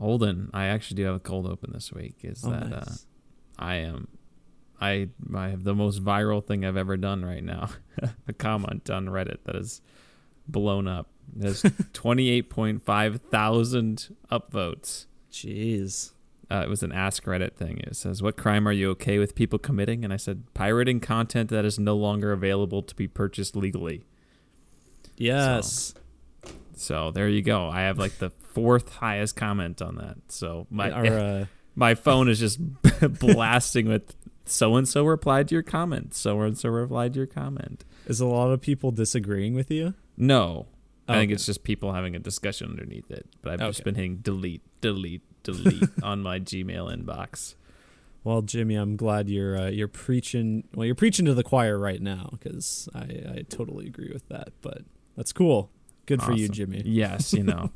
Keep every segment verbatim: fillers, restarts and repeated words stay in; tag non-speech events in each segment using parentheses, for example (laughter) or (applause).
Holden, I actually do have a cold open this week. Is oh, that nice. uh, I am, I I have the most viral thing I've ever done right now. A comment on Reddit that is blown up. It has twenty-eight point five thousand upvotes. Jeez. Uh, it was an Ask Reddit thing. It says, what crime are you okay with people committing? And I said, pirating content that is no longer available to be purchased legally. Yes. So, so there you go. I have like the fourth highest comment on that. So my Our, uh... my phone is just blasting with so-and-so replied to your comment. So-and-so replied to your comment. Is a lot of people disagreeing with you? No. Oh, I think okay. it's just people having a discussion underneath it. But I've okay. just been hitting delete, delete. delete on my Gmail inbox. Well, Jimmy, I'm glad you're uh, you're preaching. Well, you're preaching to the choir right now, because I, I totally agree with that. But that's cool. Good awesome. for you, Jimmy. Yes, you know,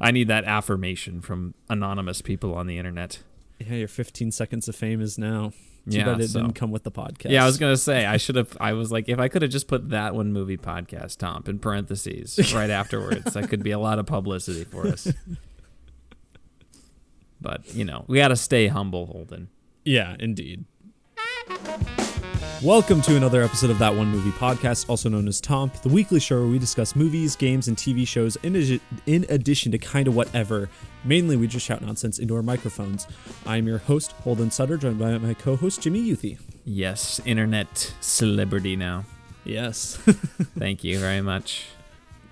I need that affirmation from anonymous people on the internet. Yeah, your fifteen seconds of fame is now. Too yeah, bad it so. didn't come with the podcast. Yeah, I was gonna say I should have. I was like, if I could have just put that one movie podcast Tom in parentheses right afterwards, that could be a lot of publicity for us. But, you know, we got to stay humble, Holden. Yeah, indeed. Welcome to another episode of That One Movie Podcast, also known as Tomp, the weekly show where we discuss movies, games, and T V shows in, adi- in addition to kinda whatever. Mainly, we just shout nonsense into our microphones. I'm your host, Holden Sutter, joined by my co-host, Jimmy Youthy. Yes, internet celebrity now. Yes. Thank you very much.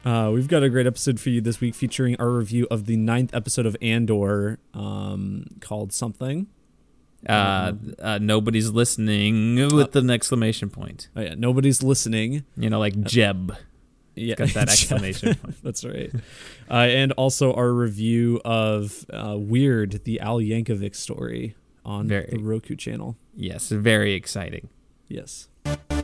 Uh, we've got a great episode for you this week featuring our review of the ninth episode of Andor, um, called something. Uh, uh, nobody's listening with uh, an exclamation point. Oh, yeah. Nobody's listening. You know, like Jeb. Yeah. Got that exclamation point. That's right. Uh, and also our review of uh, Weird: The Al Yankovic Story on very, the Roku channel. Yes. Very exciting. Yes. That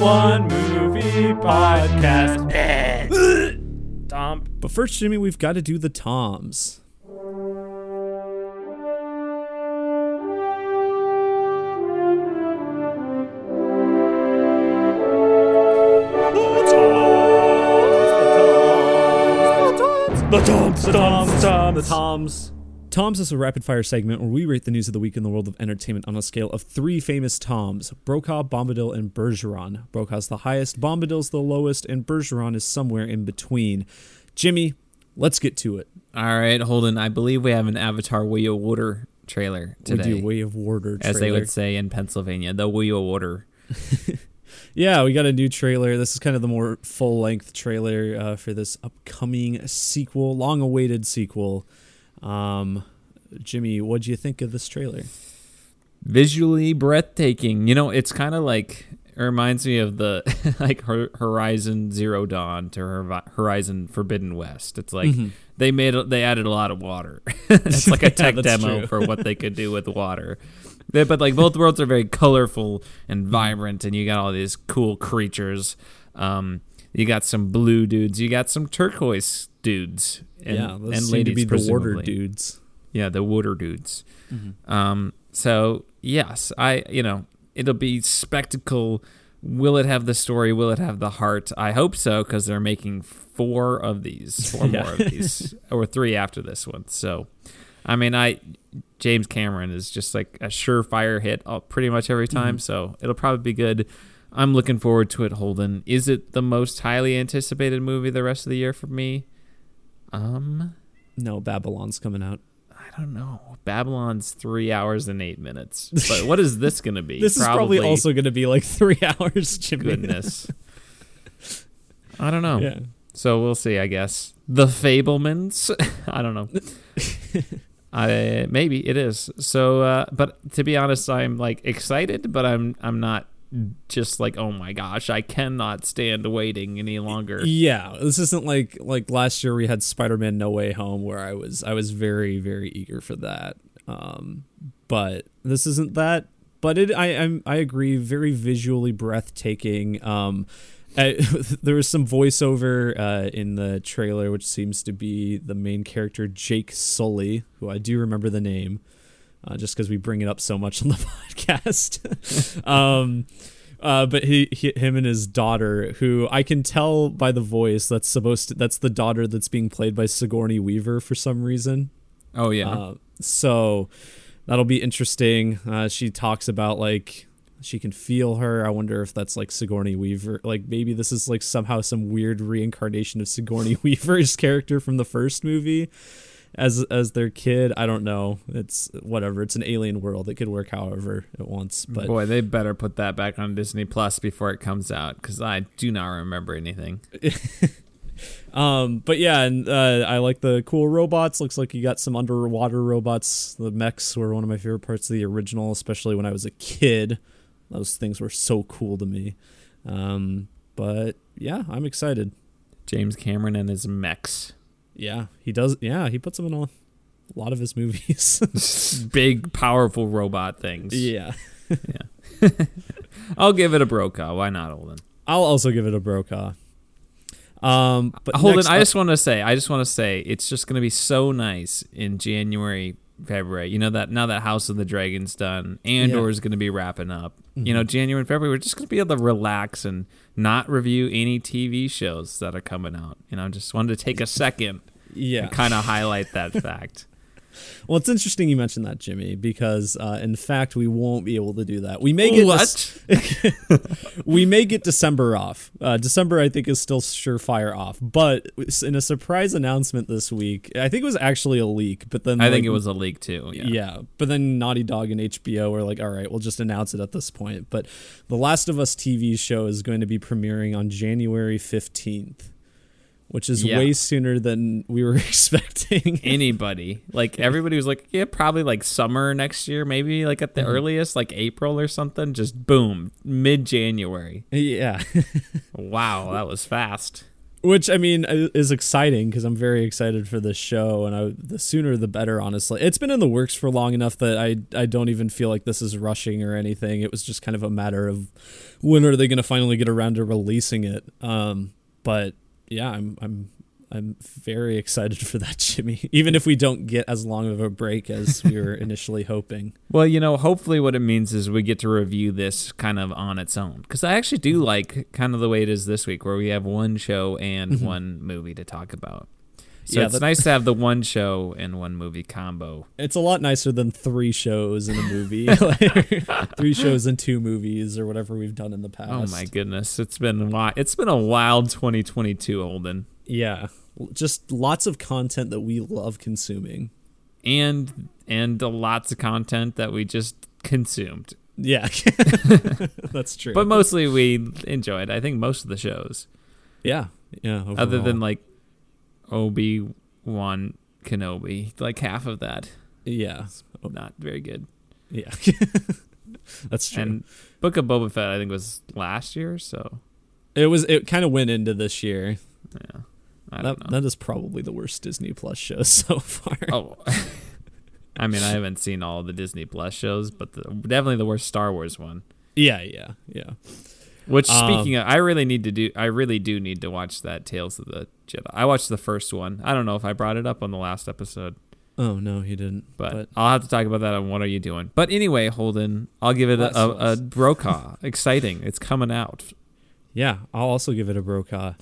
One Movie Podcast. Tom. But first, Jimmy, we've got to do the Toms. The Toms. The Toms. The Toms. The Toms. The Toms. The Toms. Toms is a rapid-fire segment where we rate the news of the week in the world of entertainment on a scale of three famous Toms: Brokaw, Bombadil, and Bergeron. Brokaw's the highest, Bombadil's the lowest, and Bergeron is somewhere in between. Jimmy, let's get to it. All right, Holden, I believe we have an Avatar Way of Water trailer today. We do Way of Water trailer. As they would say in Pennsylvania, the Way of Water. Yeah, we got a new trailer. This is kind of the more full-length trailer uh, for this upcoming sequel, long-awaited sequel. Um, Jimmy, what'd you think of this trailer? Visually breathtaking. You know, it's kind of like, it reminds me of the like Horizon Zero Dawn to Horizon Forbidden West. It's like mm-hmm. they made they added a lot of water. It's like a tech yeah, demo true. for what they could do with water. They, but like both worlds are very colorful and vibrant, and you got all these cool creatures. Um, you got some blue dudes. You got some turquoise dudes. And, yeah, those and seem ladies, to be presumably. the water dudes. Yeah, the water dudes. Mm-hmm. Um, so yes, I you know it'll be spectacle. Will it have the story? Will it have the heart? I hope so, because they're making four of these, four yeah. more of these, or three after this one. So, I mean, I James Cameron is just like a surefire hit pretty much every time. Mm-hmm. So it'll probably be good. I'm looking forward to it, Holden. Is it the most highly anticipated movie the rest of the year for me? Um, no, Babylon's coming out. I don't know. Babylon's three hours and eight minutes. But what is this going to be? This probably, is probably also going to be like three hours, Jimmy. Goodness. I don't know. Yeah. So we'll see, I guess. The Fabelmans? I don't know. I maybe it is. So, uh, but to be honest, I'm like excited, but I'm I'm not. Just like, oh my gosh, I cannot stand waiting any longer. Yeah, this isn't like like last year we had Spider-Man: No Way Home, where I was I was very very eager for that. Um, but this isn't that. But it I I'm, I agree, very visually breathtaking. Um, I, there was some voiceover uh, in the trailer, which seems to be the main character Jake Sully, who I do remember the name. Uh, just because we bring it up so much on the podcast. um, Uh, but he, he, him and his daughter, who I can tell by the voice that's supposed to, that's the daughter that's being played by Sigourney Weaver for some reason. Oh yeah. Uh, so that'll be interesting. Uh, she talks about like she can feel her. I wonder if that's like Sigourney Weaver. Like maybe this is like somehow some weird reincarnation of Sigourney Weaver's character from the first movie as as their kid. I don't know. It's whatever. It's an alien world. It could work however it wants. But boy, they better put that back on Disney Plus before it comes out, because I do not remember anything. um, but yeah, and uh, I like the cool robots. Looks like you got some underwater robots. The mechs were one of my favorite parts of the original, especially when I was a kid. Those things were so cool to me. Um, but yeah, I'm excited. James Cameron and his mechs. Yeah, he does. Yeah, he puts them in a lot of his movies. Big, powerful robot things. Yeah. yeah. I'll give it a Brokaw. Why not, Holden? I'll also give it a Brokaw. Um, but Holden, next, I just want to say, I just want to say, it's just going to be so nice in January, February. You know, that now that House of the Dragon's done, Andor is yeah. going to be wrapping up. Mm-hmm. You know, January and February, we're just going to be able to relax and not review any T V shows that are coming out. You know, just wanted to take a second yeah. and kind of highlight that fact. Well, it's interesting you mentioned that, Jimmy, because uh, in fact, we won't be able to do that. We may get what? De- we may get December off. Uh, December, I think, is still surefire off. But in a surprise announcement this week, I think it was actually a leak. But then I like, think it was a leak too. Yeah. yeah. But then Naughty Dog and H B O were like, "All right, we'll just announce it at this point." But the Last of Us T V show is going to be premiering on January fifteenth. Which is yeah. way sooner than we were expecting. Anybody. Like, everybody was like, yeah, probably like summer next year, maybe like at the mm-hmm. earliest, like April or something. Just boom, mid-January. Yeah. Wow, that was fast. Which, I mean, is exciting because I'm very excited for this show. And I, the sooner, the better, honestly. It's been in the works for long enough that I, I don't even feel like this is rushing or anything. It was just kind of a matter of when are they going to finally get around to releasing it. Um, but... Yeah, I'm I'm I'm very excited for that, Jimmy. Even if we don't get as long of a break as we were initially hoping. Well, you know, hopefully what it means is we get to review this kind of on its own. Because I actually do like kind of the way it is this week, where we have one show and mm-hmm. one movie to talk about. So yeah, it's that, nice to have the one show and one movie combo. It's a lot nicer than three shows in a movie. Three shows and two movies or whatever we've done in the past. Oh my goodness. It's been wild. It's been a wild twenty twenty-two, Holden. Yeah. Just lots of content that we love consuming. And and lots of content that we just consumed. Yeah. That's true. But mostly we enjoyed, I think, most of the shows. Yeah. Yeah. Overall. Other than like Obi-Wan Kenobi, like half of that. Yeah. It's not very good. Yeah. That's true. And Book of Boba Fett, I think, was last year, so. It was. It kind of went into this year. Yeah. I don't that, know. That is probably the worst Disney Plus show so far. Oh. I mean, I haven't seen all the Disney Plus shows, but the, definitely the worst Star Wars one. Yeah, yeah, yeah. Which, speaking um, of, I really need to do, I really do need to watch that Tales of the Jedi. I watched the first one. I don't know if I brought it up on the last episode. Oh, no, you didn't. But, but I'll have to talk about that on What Are You Doing? But anyway, Holden, I'll give it a, a, a Brokaw. Exciting. It's coming out. Yeah, I'll also give it a Brokaw.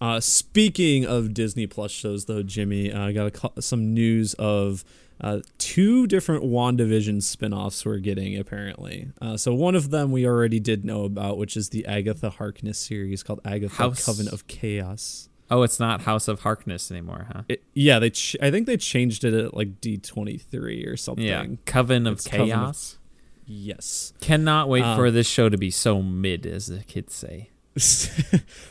Uh, speaking of Disney Plus shows, though, Jimmy, I uh, got a, some news of... Uh, two different WandaVision spinoffs we're getting, apparently. Uh, so one of them we already did know about, which is the Agatha Harkness series called Agatha House. Coven of Chaos. Oh, it's not House of Harkness anymore, huh? It, yeah, they. Ch- I think they changed it at like D twenty-three or something. Yeah, Coven of it's Chaos. Coven of, yes. Cannot wait um, for this show to be so mid, as the kids say.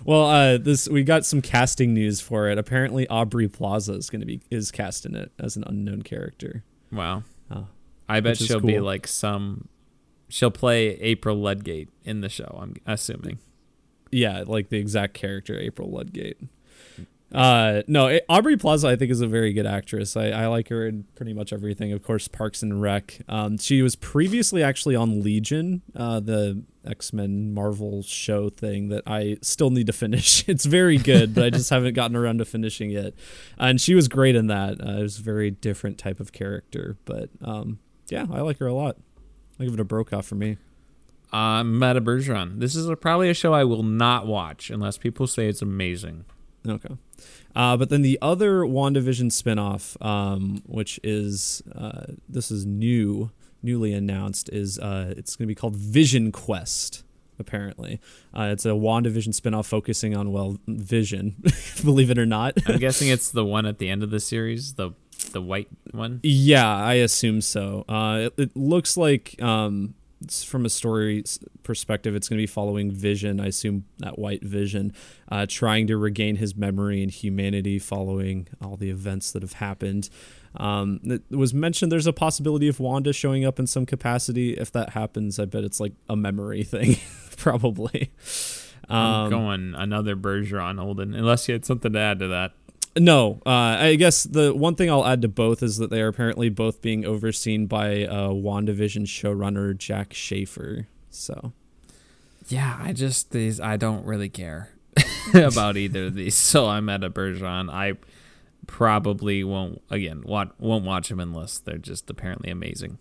Well, uh, this we got some casting news for it. Apparently, Aubrey Plaza is going to be is cast in it as an unknown character. Wow, uh, I bet she'll cool. be like some. She'll play April Ludgate in the show. I'm assuming. Yeah, like the exact character April Ludgate. Uh, no, it, Aubrey Plaza, I think, is a very good actress. I, I like her in pretty much everything. Of course, Parks and Rec. Um, she was previously actually on Legion, uh, the X-Men Marvel show thing that I still need to finish. It's very good, but I just haven't gotten around to finishing it. And she was great in that. Uh, it was a very different type of character, but um, yeah, I like her a lot. I'll give it a Brokaw for me. Uh, Meta Bergeron. This is a, probably a show I will not watch unless people say it's amazing. Okay. Uh, but then the other WandaVision spinoff, um, which is, uh, this is new, newly announced, is uh, it's going to be called Vision Quest, apparently. Uh, it's a WandaVision spinoff focusing on, well, vision, believe it or not. I'm guessing it's the one at the end of the series, the the white one? Yeah, I assume so. Uh, it, it looks like... Um, from a story perspective, it's going to be following Vision, I assume that white Vision, uh, trying to regain his memory and humanity following all the events that have happened. Um, it was mentioned there's a possibility of Wanda showing up in some capacity. If that happens, I bet it's like a memory thing, probably. Um, I'm going another Bergeron, Holden, unless you had something to add to that. No, uh, I guess the one thing I'll add to both is that they are apparently both being overseen by uh, WandaVision showrunner Jack Schaefer. So, yeah, I just these I don't really care about either of these. So I'm at a Bergeron. I probably won't again won't won't watch them unless they're just apparently amazing.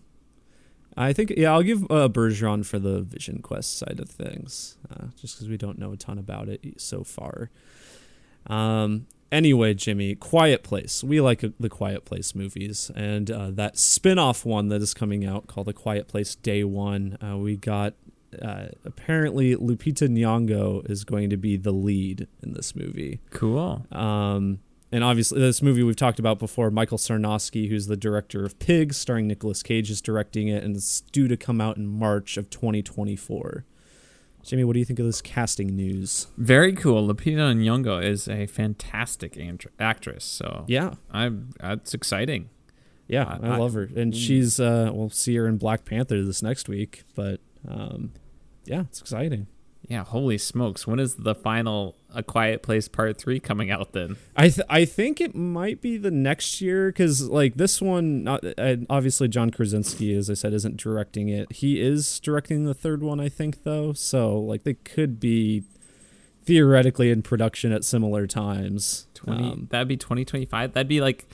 I think yeah, I'll give uh, Bergeron for the Vision Quest side of things, uh, just because we don't know a ton about it so far. Um. Anyway, Jimmy, Quiet Place. We like the Quiet Place movies. And uh, that spin-off one that is coming out called The Quiet Place Day One, uh, we got uh, apparently Lupita Nyong'o is going to be the lead in this movie. Cool. Um, and obviously, this movie we've talked about before, Michael Sarnowski, who's the director of Pig, starring Nicolas Cage, is directing it, and it's due to come out in March of twenty twenty-four. Jimmy, what do you think of this casting news? Very cool. Lupita Nyong'o is a fantastic ant- actress. So yeah, I'm. That's exciting. Yeah, uh, I, I love her, and she's. Uh, we'll see her in Black Panther this next week. But um, yeah, it's exciting. Yeah, holy smokes! When is the final A Quiet Place Part Three coming out? Then I th- I think it might be the next year because like this one, not, uh, obviously John Krasinski, as I said, isn't directing it. He is directing the third one, I think, though. So like they could be theoretically in production at similar times. twenty um, that'd be twenty twenty-five. That'd be like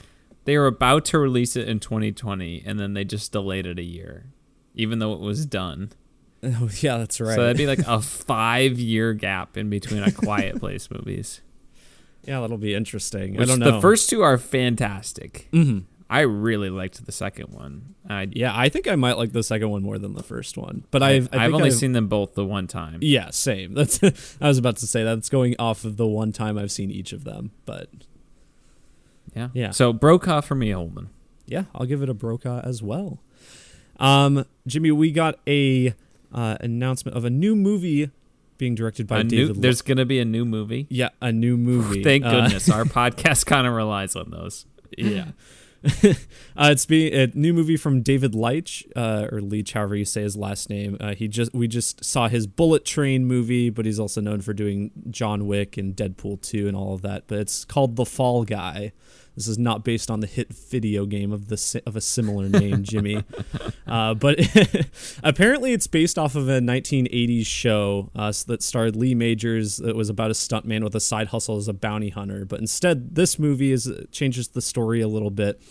they were about to release it in twenty twenty, and then they just delayed it a year, even though it was done. Oh, yeah, that's right. So that'd be like a five-year gap in between A Quiet Place movies. Yeah, that'll be interesting. Which I don't know. The first two are fantastic. Mm-hmm. I really liked the second one. I, yeah, I think I might like the second one more than the first one. But I, I've I I've only I've, seen them both the one time. Yeah, same. That's I was about to say that's going off of the one time I've seen each of them. But yeah, yeah. So Brokaw for me, Holden. Yeah, I'll give it a Brokaw as well. Um, Jimmy, we got a. Uh, announcement of a new movie being directed by a David new, Leitch. There's going to be a new movie? Yeah, a new movie. Thank uh, goodness. Our podcast kind of relies on those. Yeah. uh, it's being a new movie from David Leitch, uh, or Leitch, however you say his last name. Uh, he just We just saw his Bullet Train movie, but he's also known for doing John Wick and Deadpool two and all of that. But it's called The Fall Guy. This is not based on the hit video game of the of a similar name, Jimmy. uh, but apparently it's based off of a nineteen eighties show uh, that starred Lee Majors that was about a stuntman with a side hustle as a bounty hunter. But instead, this movie is changes the story a little bit.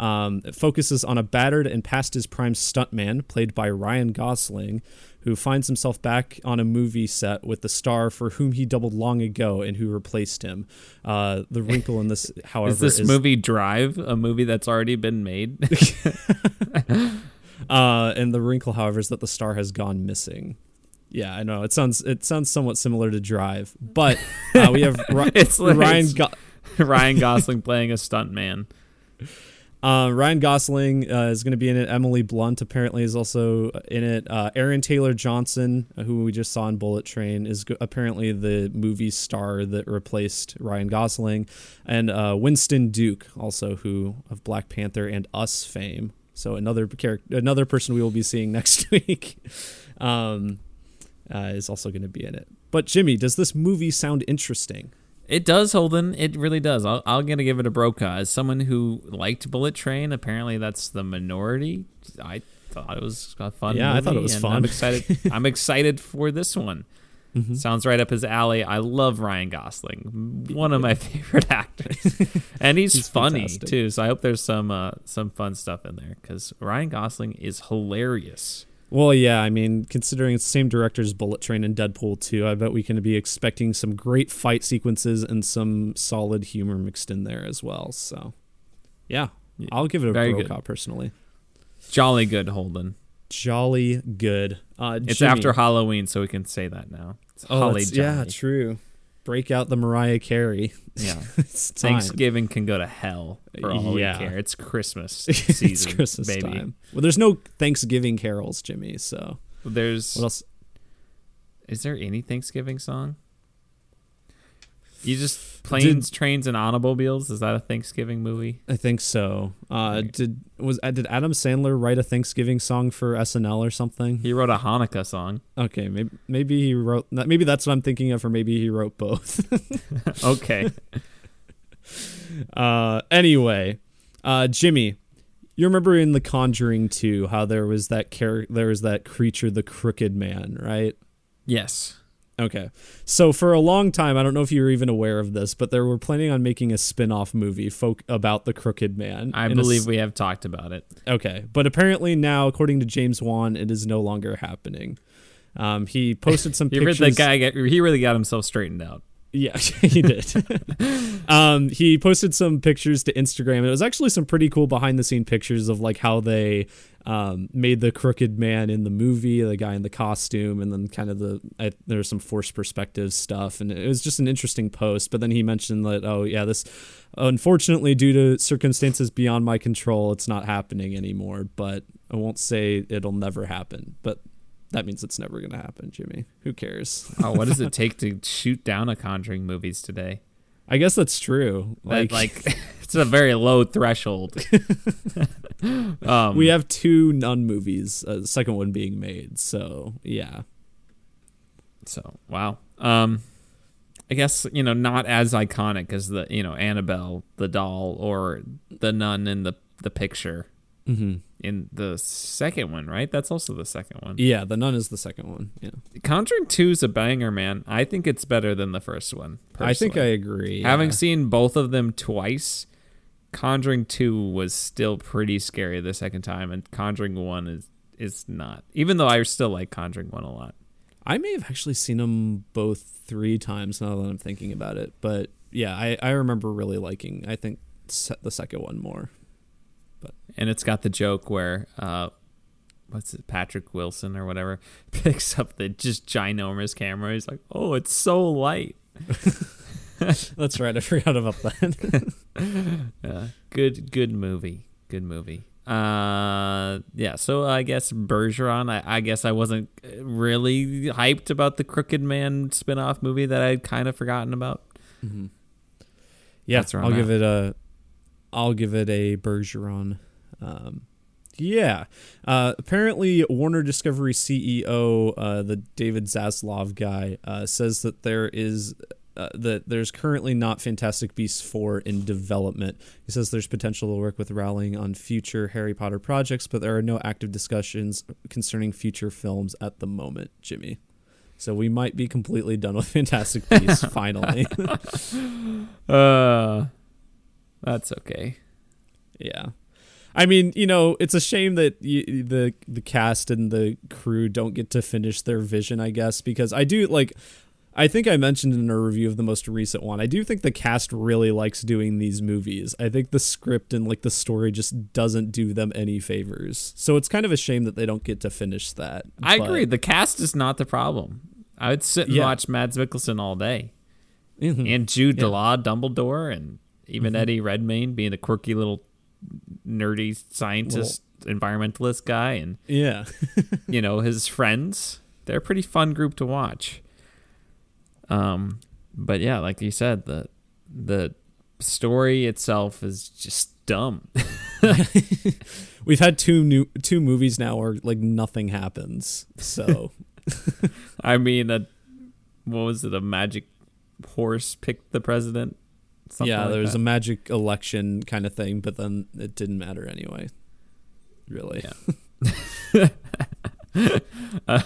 Um, it focuses on a battered and past his prime stuntman, played by Ryan Gosling, who finds himself back on a movie set with the star for whom he doubled long ago and who replaced him. Uh, the wrinkle in this, however, is this is, movie Drive, a movie that's already been made. uh, and the wrinkle, however, is that the star has gone missing. Yeah, I know it sounds it sounds somewhat similar to Drive, but uh, we have Ri- it's like Ryan Go- Ryan Gosling playing a stuntman. Uh, Ryan Gosling uh, is going to be in it. Emily Blunt apparently is also in it. Uh, Aaron Taylor Johnson, who we just saw in Bullet Train, is go- apparently the movie star that replaced Ryan Gosling. And uh, Winston Duke, also who of Black Panther and Us fame. So another character, another person we will be seeing next week um, uh, is also going to be in it. But Jimmy, does this movie sound interesting? It does, Holden. It really does. I'll, I'm going to give it a Brokaw. As someone who liked Bullet Train, apparently that's the minority. I thought it was a fun yeah, movie. Yeah, I thought it was fun. I'm excited, I'm excited for this one. Mm-hmm. Sounds right up his alley. I love Ryan Gosling. One of my favorite actors. And he's, he's funny, fantastic. Too. So I hope there's some, uh, some fun stuff in there because Ryan Gosling is hilarious. Well, yeah, I mean, considering it's the same director as Bullet Train and Deadpool two, I bet we can be expecting some great fight sequences and some solid humor mixed in there as well. So, yeah, I'll give it a bro-cop personally. Jolly good, Holden. Jolly good. Uh, it's Jimmy. After Halloween, so we can say that now. It's oh, Holly Jolly. Yeah, true. Break out the Mariah Carey. Yeah, it's Thanksgiving can go to hell for all yeah. we care. It's Christmas season, it's Christmas baby. Time. Well, there's no Thanksgiving carols, Jimmy. So there's. What else? Is there any Thanksgiving song? You just planes, did, trains, and automobiles. Is that a Thanksgiving movie? I think so. Uh, right. Did was did Adam Sandler write a Thanksgiving song for S N L or something? He wrote a Hanukkah song. Okay, maybe maybe he wrote. Maybe that's what I'm thinking of, or maybe he wrote both. Okay. uh, anyway, uh, Jimmy, you remember in The Conjuring two how there was that char- there was that creature, the Crooked Man, right? Yes. Okay, so for a long time, I don't know if you were even aware of this, but they were planning on making a spin-off movie folk about the Crooked Man. I believe s- we have talked about it. Okay, but apparently now, according to James Wan, it is no longer happening. Um, he posted some he pictures. Read that guy get, he really got himself straightened out. Yeah, he did. um, he posted some pictures to Instagram, and it was actually some pretty cool behind-the-scene pictures of like how they um, made the Crooked Man in the movie, the guy in the costume, and then kind of the I, there was some forced perspective stuff, and it was just an interesting post. But then he mentioned that, oh yeah, this unfortunately due to circumstances beyond my control, it's not happening anymore. But I won't say it'll never happen, but. That means it's never going to happen, Jimmy. Who cares? Oh, what does it take to shoot down a Conjuring movies today? I guess that's true. Like, that, like it's a very low threshold. um, we have two nun movies, uh, the second one being made. So, yeah. So, wow. Um, I guess, you know, not as iconic as the, you know, Annabelle, the doll, or the nun in the, the picture. Mm-hmm. In the second one, right? That's also the second one. Yeah, The Nun is the second one. Yeah, Conjuring two is a banger, man. I think it's better than the first one, personally. I think I agree. Yeah. Having seen both of them twice, Conjuring two was still pretty scary the second time, and Conjuring one is, is not. Even though I still like Conjuring one a lot. I may have actually seen them both three times now that I'm thinking about it. But yeah, I, I remember really liking, I think, the second one more. And it's got the joke where, uh, what's it, Patrick Wilson or whatever, picks up the just ginormous camera. He's like, oh, it's so light. That's right. I forgot about that. uh, good, good movie. Good movie. Uh, yeah. So I guess Bergeron, I, I guess I wasn't really hyped about the Crooked Man spinoff movie that I'd kind of forgotten about. Mm-hmm. Yeah, That's I'll at. give it a... I'll give it a Bergeron. Um, yeah. Uh, apparently, Warner Discovery C E O, uh, the David Zaslav guy, uh, says that there is uh, that there's currently not Fantastic Beasts four in development. He says there's potential to work with Rowling on future Harry Potter projects, but there are no active discussions concerning future films at the moment, Jimmy. So we might be completely done with Fantastic Beasts finally. uh. That's okay. Yeah. I mean, you know, it's a shame that you, the the cast and the crew don't get to finish their vision, I guess, because I do, like, I think I mentioned in a review of the most recent one, I do think the cast really likes doing these movies. I think the script and, like, the story just doesn't do them any favors. So it's kind of a shame that they don't get to finish that. I but, agree. The cast is not the problem. I would sit and yeah. watch Mads Mikkelsen all day. Mm-hmm. And Jude yeah. Law, Dumbledore, and... Even mm-hmm. Eddie Redmayne being a quirky little nerdy scientist, little. environmentalist guy. And, yeah, you know, his friends, they're a pretty fun group to watch. Um, But, yeah, like you said, the the story itself is just dumb. We've had two new two movies now where, like, nothing happens. So, I mean, a, what was it? A magic horse picked the president? Something yeah, like there was that. a magic election kind of thing, but then it didn't matter anyway. Really? Yeah. uh,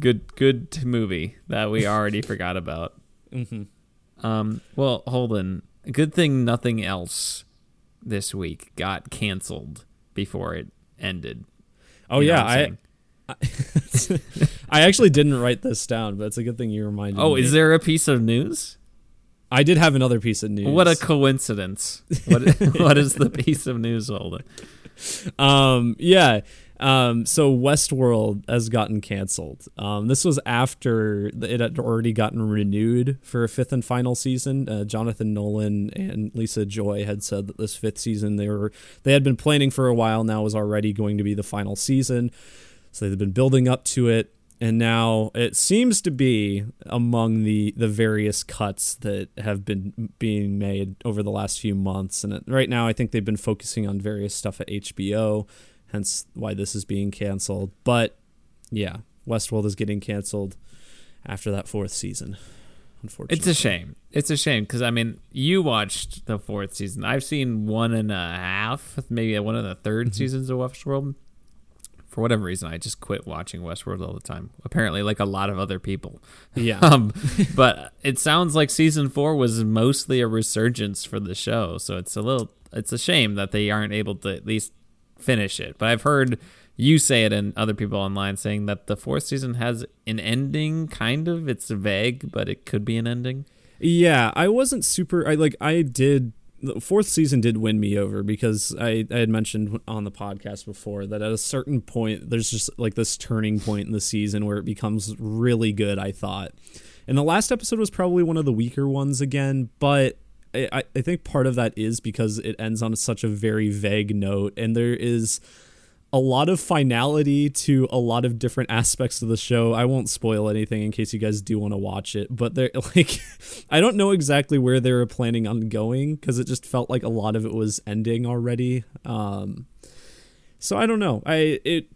good, good movie that we already forgot about. Mm-hmm. Um, well, Holden, good thing nothing else this week got canceled before it ended. Oh you yeah, I I actually didn't write this down, but it's a good thing you reminded oh, me. Oh, is there a piece of news? I did have another piece of news. What a coincidence. What, what is the piece of news, Holden? Um, yeah. Um, so Westworld has gotten canceled. Um, this was after it had already gotten renewed for a fifth and final season. Uh, Jonathan Nolan and Lisa Joy had said that this fifth season they were they had been planning for a while now was already going to be the final season. So they've been building up to it. And now it seems to be among the, the various cuts that have been being made over the last few months. And it, right now, I think they've been focusing on various stuff at H B O, hence why this is being canceled. But yeah, Westworld is getting canceled after that fourth season, unfortunately. It's a shame. It's a shame because, I mean, you watched the fourth season. I've seen one and a half, maybe one of the third mm-hmm. seasons of Westworld. For whatever reason, I just quit watching Westworld all the time. Apparently, like a lot of other people. Yeah. um, but it sounds like season four was mostly a resurgence for the show. So it's a little, it's a shame that they aren't able to at least finish it. But I've heard you say it and other people online saying that the fourth season has an ending, kind of. It's vague, but it could be an ending. Yeah. I wasn't super, I like, I did. The fourth season did win me over because I, I had mentioned on the podcast before that at a certain point, there's just like this turning point in the season where it becomes really good, I thought. And the last episode was probably one of the weaker ones again, but I, I think part of that is because it ends on such a very vague note, and there is a lot of finality to a lot of different aspects of the show. I won't spoil anything in case you guys do want to watch it, but they're like, I don't know exactly where they were planning on going because it just felt like a lot of it was ending already. Um, so I don't know. I it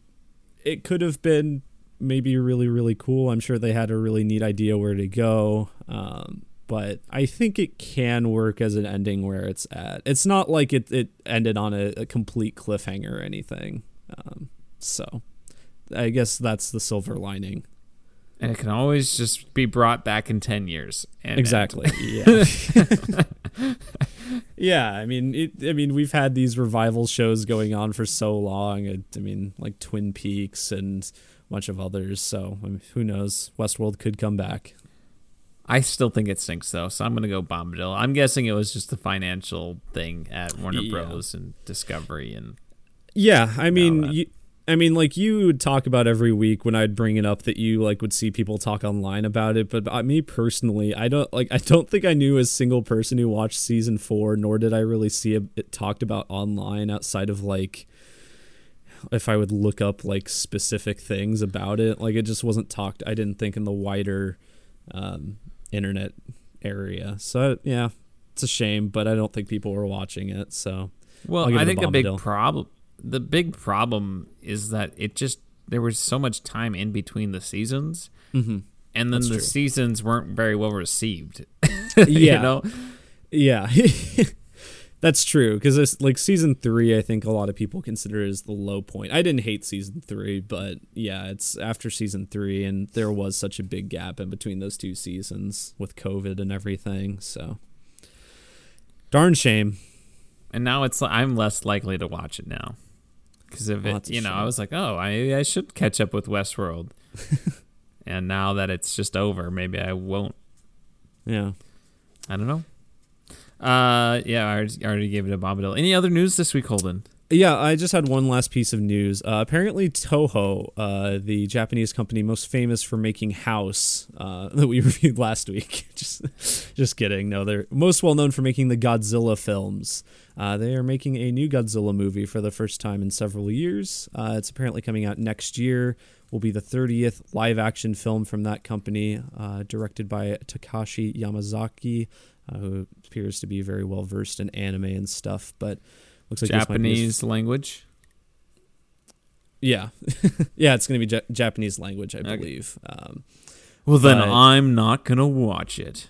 it could have been maybe really, really cool. I'm sure they had a really neat idea where to go. Um, but I think it can work as an ending where it's at. It's not like it, it ended on a, a complete cliffhanger or anything. Um, so I guess that's the silver lining. And it can always just be brought back in ten years. And exactly. Yeah. yeah. I mean, it, I mean, we've had these revival shows going on for so long. I, I mean, like Twin Peaks and a bunch of others. So I mean, who knows? Westworld could come back. I still think it stinks, though, so I'm going to go Bombadil. I'm guessing it was just the financial thing at Warner yeah. Bros. And Discovery and... Yeah, I mean, you, I mean, like you would talk about every week when I'd bring it up that you like would see people talk online about it. But uh, me personally, I don't like I don't think I knew a single person who watched season four, nor did I really see a, it talked about online outside of like if I would look up like specific things about it. Like it just wasn't talked. I didn't think in the wider um, internet area. So, yeah, it's a shame, but I don't think people were watching it. So, well, I think a big problem. The big problem is that it just there was so much time in between the seasons, mm-hmm. and then That's the true. seasons weren't very well received. yeah, you know? yeah, that's true. Because like season three, I think a lot of people consider it as the low point. I didn't hate season three, but yeah, it's after season three, and there was such a big gap in between those two seasons with COVID and everything. So, darn shame. And now it's I'm less likely to watch it now. Because of it, you know, shit. I was like, oh, I I should catch up with Westworld, and now that it's just over, maybe I won't. Yeah, I don't know. Uh, yeah, I already, I already gave it a Bombadil. Any other news this week, Holden? Yeah, I just had one last piece of news. Uh, apparently, Toho, uh, the Japanese company most famous for making House, uh, that we reviewed last week. just, just kidding. No, they're most well known for making the Godzilla films. Uh, they are making a new Godzilla movie for the first time in several years. Uh, it's apparently coming out next year. Will be the thirtieth live-action film from that company, uh, directed by Takashi Yamazaki, uh, who appears to be very well versed in anime and stuff, but. Looks like Japanese language. Yeah. yeah, it's going to be ja- Japanese language, I believe. Okay. Um, well, then but... I'm not going to watch it.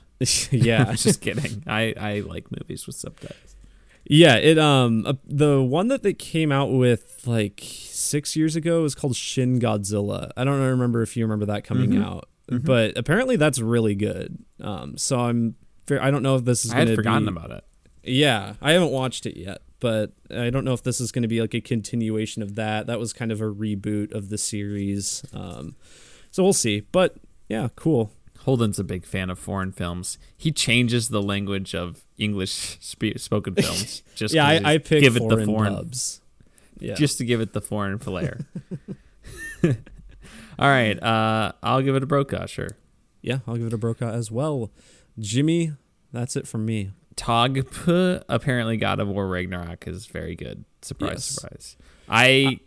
yeah. I'm just kidding. I, I like movies with subtitles. Yeah, it um uh, the one that they came out with like six years ago is called Shin Godzilla. I don't remember if you remember that coming mm-hmm. out, mm-hmm. but apparently that's really good. Um, so I'm I don't know if this is going to be... I had forgotten about it. Yeah, I haven't watched it yet. but I don't know if this is going to be like a continuation of that. That was kind of a reboot of the series. Um, so we'll see. But yeah, cool. Holden's a big fan of foreign films. He changes the language of English sp- spoken films. Just yeah, I, I pick give foreign, it the foreign pubs. Yeah. Just to give it the foreign flair. All right. Uh, I'll give it a Brokaw, sure. Yeah, I'll give it a Brokaw as well. Jimmy, that's it from me. Togp, apparently God of War Ragnarök is very good. Surprise, yes. surprise. I,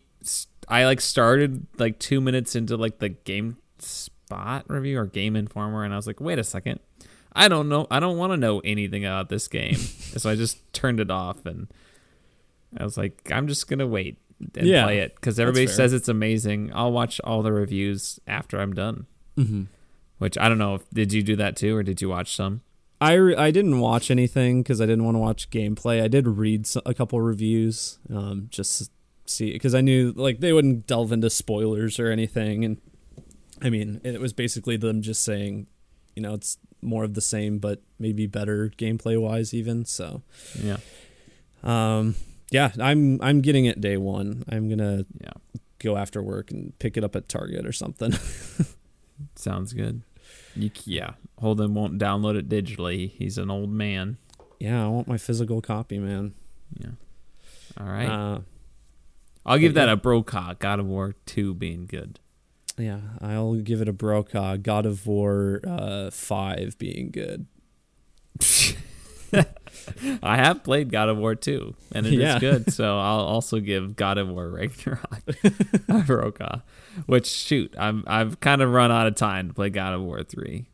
I, I like started like two minutes into like the GameSpot review or Game Informer, and I was like, wait a second. I don't know. I don't want to know anything about this game. So I just turned it off, and I was like, I'm just going to wait and yeah, play it because everybody says it's amazing. I'll watch all the reviews after I'm done. Mm-hmm. Which I don't know. If, did you do that too, or did you watch some? I, re- I didn't watch anything because I didn't want to watch gameplay. I did read a couple reviews um, just to see, because I knew like they wouldn't delve into spoilers or anything. And I mean, it was basically them just saying, you know, it's more of the same, but maybe better gameplay wise even. So, yeah. Um, yeah, I'm I'm getting it day one. I'm going to yeah. go after work and pick it up at Target or something. Sounds good. You, yeah, Holden won't download it digitally. He's an old man. Yeah, I want my physical copy, man. Yeah. All right. Uh, I'll give that yeah. a Brokaw. God of War two being good. Yeah, I'll give it a Brokaw. God of War uh, five being good. I have played God of War two, and it yeah. is good. So I'll also give God of War Ragnarok a Brokaw. Which shoot, I'm I've kind of run out of time to play God of War three.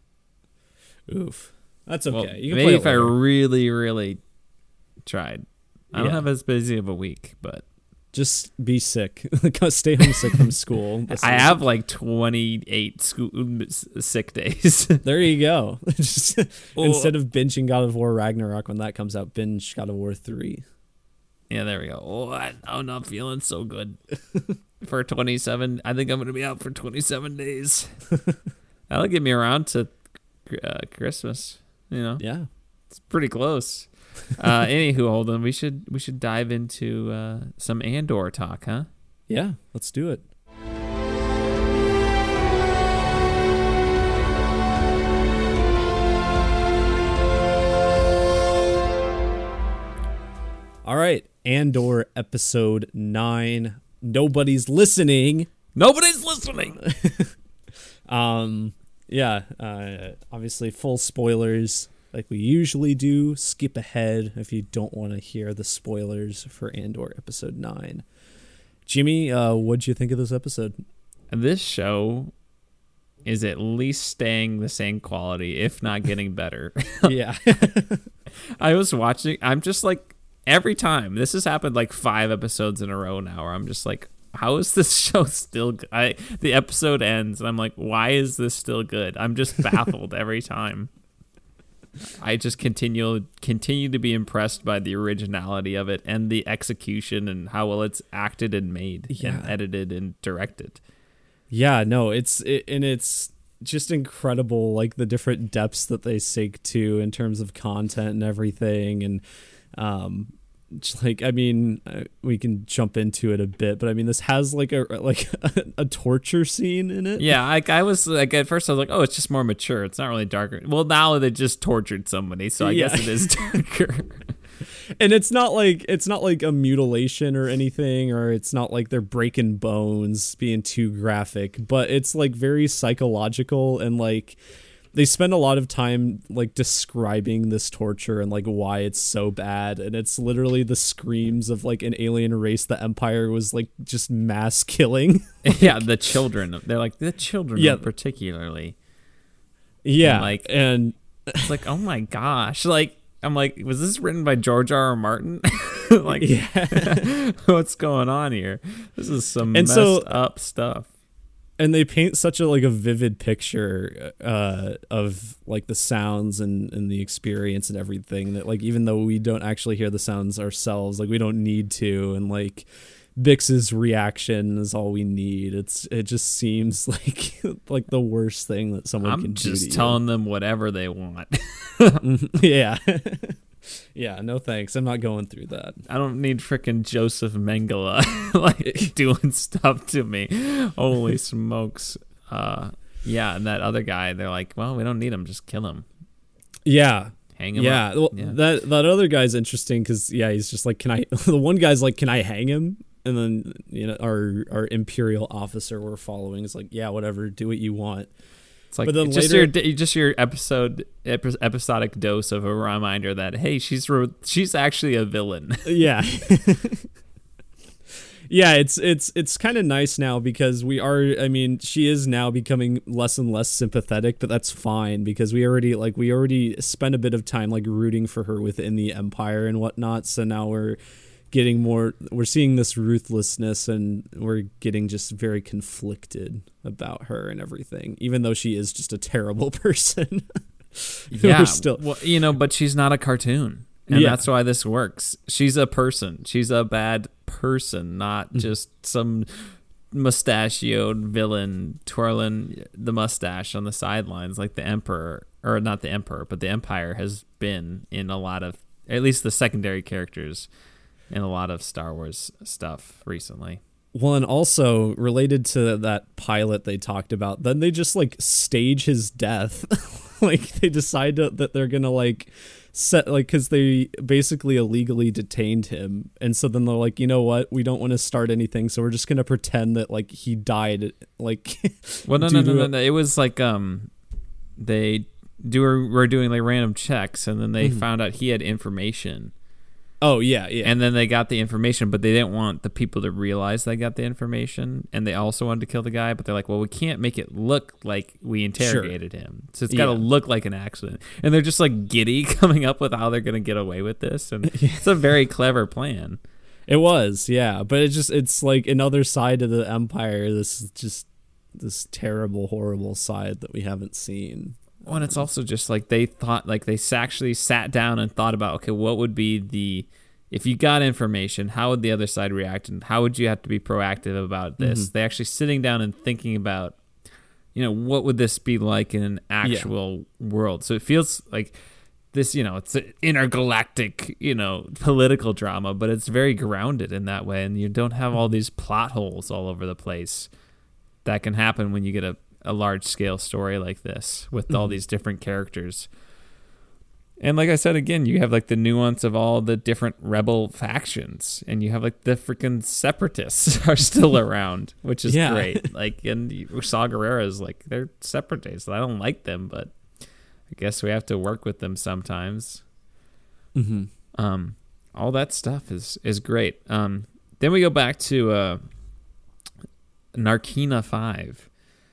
Oof, that's okay. Well, you can maybe play it if later. I really, really tried. I yeah. don't have as busy of a week, but just be sick. Stay home sick from school. I have like twenty-eight school sick days. There you go. Just, well, instead of binging God of War Ragnarok when that comes out, binge God of War three. Yeah, there we go. Oh, I, I'm not feeling so good for twenty-seven. I think I'm going to be out for twenty-seven days. That'll get me around to uh, Christmas. You know. Yeah, it's pretty close. uh anywho, Holden, we should we should dive into uh some Andor talk, huh? Yeah, let's do it. All right, Andor episode nine. Nobody's listening. Nobody's listening. um yeah, uh obviously full spoilers. Like we usually do, skip ahead if you don't want to hear the spoilers for Andor episode nine. Jimmy, uh, what'd you think of this episode? This show is at least staying the same quality, if not getting better. Yeah. I was watching, I'm just like, every time, this has happened like five episodes in a row now, where I'm just like, how is this show still good? I, the episode ends, and I'm like, why is this still good? I'm just baffled every time. I just continue continue to be impressed by the originality of it and the execution and how well it's acted and made yeah. and edited and directed. Yeah, no, it's it, and it's just incredible, like the different depths that they sink to in terms of content and everything. And um, like, I mean, we can jump into it a bit, but I mean, this has like a like a, a torture scene in it. Yeah, like I was like at first I was like, oh, it's just more mature. It's not really darker. Well, now they just tortured somebody, so I yeah. guess it is darker. And it's not like it's not like a mutilation or anything, or it's not like they're breaking bones, being too graphic, but it's like very psychological and like. They spend a lot of time like describing this torture and like why it's so bad. And it's literally the screams of like an alien race the Empire was like just mass killing. Like, yeah, the children. They're like the children yeah. particularly. Yeah. And, like and it's like, oh my gosh. Like I'm like, was this written by George R. R. Martin? Like Yeah. (laughs) what's going on here? This is some and messed so, up stuff. And they paint such a like a vivid picture uh, of like the sounds and, and the experience and everything that like even though we don't actually hear the sounds ourselves, like we don't need to, and like Bix's reaction is all we need. It's it just seems like like the worst thing that someone I'm can do. I'm just telling them whatever they want. Yeah. Yeah, no thanks. I'm not going through that. I don't need freaking Joseph Mengele like doing stuff to me. Holy smokes. Uh, yeah, and that other guy, they're like, well, we don't need him. Just kill him. Yeah. Hang him yeah. up. Well, yeah. That, that other guy's interesting because, yeah, he's just like, can I... The one guy's like, can I hang him? And then, you know, our our imperial officer we're following is like, yeah, whatever. Do what you want. It's like just later, your just your episode episodic dose of a reminder that hey, she's she's actually a villain. Yeah, yeah. It's it's it's kind of nice now because we are. I mean, she is now becoming less and less sympathetic, but that's fine because we already like we already spent a bit of time like rooting for her within the Empire and whatnot. So now we're getting more. We're seeing this ruthlessness, and we're getting just very conflicted about her and everything, even though she is just a terrible person. Yeah, still... well, you know, but she's not a cartoon, and yeah. that's why this works. She's a person. She's a bad person, not just some mustachioed villain twirling the mustache on the sidelines like the Emperor, or not the Emperor, but the Empire has been in a lot of, at least the secondary characters in a lot of Star Wars stuff recently. Well, and also related to that pilot they talked about, then they just like stage his death. Like they decide to, that they're going to like set like because they basically illegally detained him. And so then they're like, you know what? We don't want to start anything. So we're just going to pretend that like he died. Like, well, no, no, no, no, no. It was like um, they do were doing like random checks and then they mm-hmm. found out he had information. Oh, yeah, yeah. And then they got the information, but they didn't want the people to realize they got the information, and they also wanted to kill the guy, but they're like, well, we can't make it look like we interrogated sure. him, so it's got to yeah. look like an accident. And they're just, like, giddy coming up with how they're going to get away with this, and yeah. it's a very clever plan. It was, yeah, but it's just, it's, like, another side of the Empire, this is just this terrible, horrible side that we haven't seen. Well, and it's also just like they thought, like they actually sat down and thought about, okay, what would be the, if you got information, how would the other side react and how would you have to be proactive about this? Mm-hmm. They actually sitting down and thinking about, you know, what would this be like in an actual yeah. world? So it feels like this, you know, it's an intergalactic, you know, political drama, but it's very grounded in that way. And you don't have all these plot holes all over the place that can happen when you get a, a large scale story like this with all these different characters. And like I said, again, you have like the nuance of all the different rebel factions, and you have like the freaking separatists are still around, which is yeah. great. Like, and you saw Guerrera's like, they're separatists. I don't like them, but I guess we have to work with them sometimes. Mm-hmm. Um, all that stuff is, is great. Um, then we go back to, uh, Narkina five,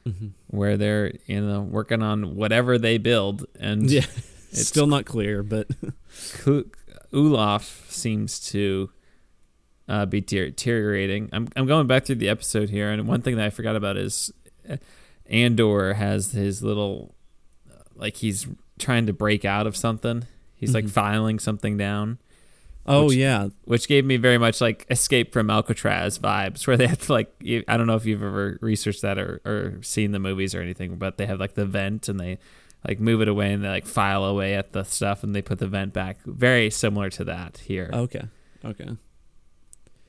mm-hmm. where they're, you know, working on whatever they build, and yeah, it's still not clear, but Olaf seems to uh, be deteriorating. I'm I'm going back through the episode here, and one thing that I forgot about is Andor has his little, like he's trying to break out of something. He's mm-hmm. like filing something down. Oh, which, yeah. Which gave me very much like Escape from Alcatraz vibes, where they have to like, I don't know if you've ever researched that or, or seen the movies or anything, but they have like the vent and they like move it away and they like file away at the stuff and they put the vent back. Very similar to that here. Okay. Okay.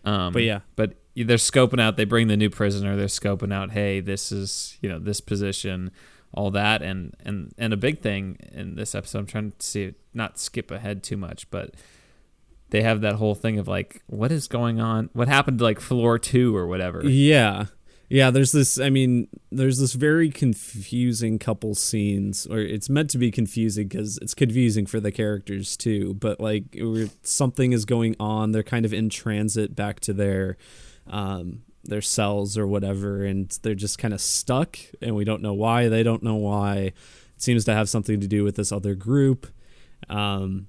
Um, but yeah. But they're scoping out, they bring the new prisoner, they're scoping out, hey, this is, you know, this position, all that. And, and, and a big thing in this episode, I'm trying to see, not skip ahead too much, but they have that whole thing of like, what is going on? What happened to like floor two or whatever? Yeah. Yeah. There's this, I mean, there's this very confusing couple scenes, or it's meant to be confusing because it's confusing for the characters too. But like something is going on. They're kind of in transit back to their, um, their cells or whatever. And they're just kind of stuck and we don't know why. They don't know why. It seems to have something to do with this other group. Um,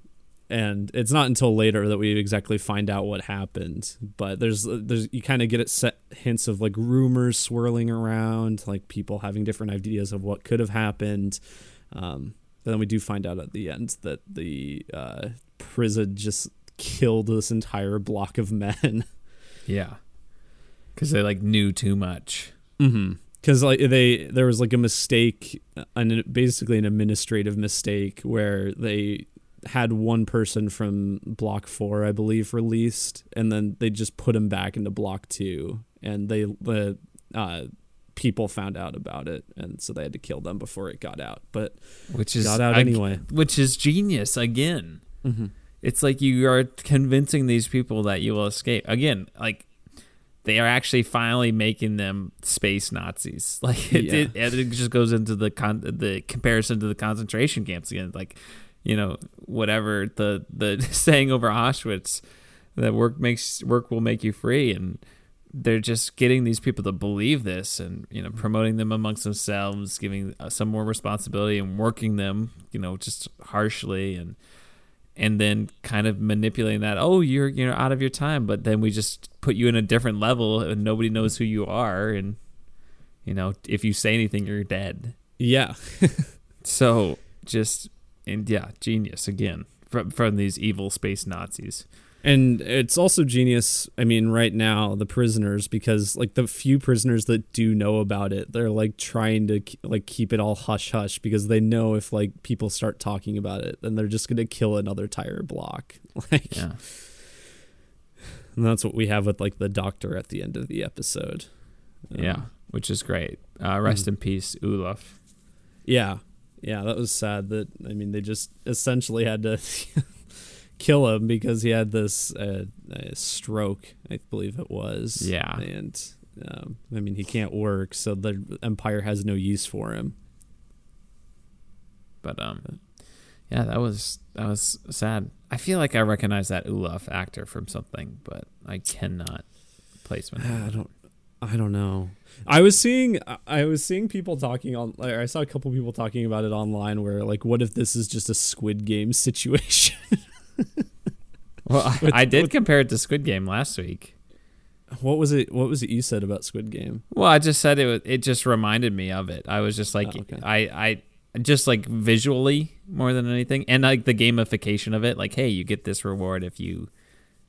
And it's not until later that we exactly find out what happened. But there's there's you kind of get it set hints of like rumors swirling around, like people having different ideas of what could have happened. Um, but then we do find out at the end that the uh, prison just killed this entire block of men. Yeah, because they like knew too much. Mm-hmm. Because like they, there was like a mistake, an basically an administrative mistake where they had one person from block four, I believe, released, and then they just put him back into block two, and they the uh people found out about it, and so they had to kill them before it got out, but which is got out I, anyway, which is genius again. Mm-hmm. It's like you are convincing these people that you will escape again, like they are actually finally making them space Nazis. Like it, yeah. it, it just goes into the con- the comparison to the concentration camps again. Like, you know, whatever the, the saying over Auschwitz, that work makes work will make you free, and they're just getting these people to believe this, and you know, promoting them amongst themselves, giving some more responsibility, and working them, you know, just harshly, and and then kind of manipulating that. Oh, you're you're out of your time, but then we just put you in a different level, and nobody knows who you are, and you know, if you say anything, you're dead. Yeah. So just. And yeah, genius again from from these evil space Nazis. And it's also genius, I mean, right now, the prisoners, because like the few prisoners that do know about it, they're like trying to like keep it all hush hush, because they know if like people start talking about it, then they're just going to kill another tire block. Like, yeah. And that's what we have with like the doctor at the end of the episode. Um, yeah, which is great. Uh, rest mm-hmm. in peace, Olaf. Yeah. Yeah, that was sad that, I mean, they just essentially had to kill him because he had this uh, stroke, I believe it was. Yeah. And, um, I mean, he can't work, so the Empire has no use for him. But, um, yeah, that was that was sad. I feel like I recognize that Olaf actor from something, but I cannot place him. I don't I don't know. I was seeing I was seeing people talking on. Or I saw a couple people talking about it online, where like, what if this is just a Squid Game situation? Well, I, with, I did with, compare it to Squid Game last week. What was it? What was it you said about Squid Game? Well, I just said it. Was, it just reminded me of it. I was just like, oh, okay. I I just like visually more than anything, and like the gamification of it. Like, hey, you get this reward if you,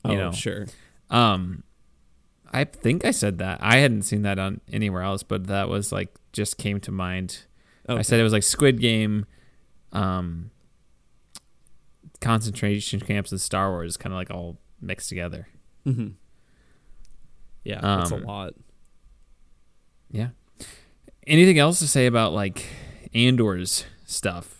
you oh, know, sure. Um. I think I said that. I hadn't seen that on anywhere else, but that was like just came to mind. Okay. I said it was like Squid Game, um, concentration camps, and Star Wars, kind of like all mixed together. Mm-hmm. Yeah, um, that's a lot. Yeah. Anything else to say about like Andor's stuff?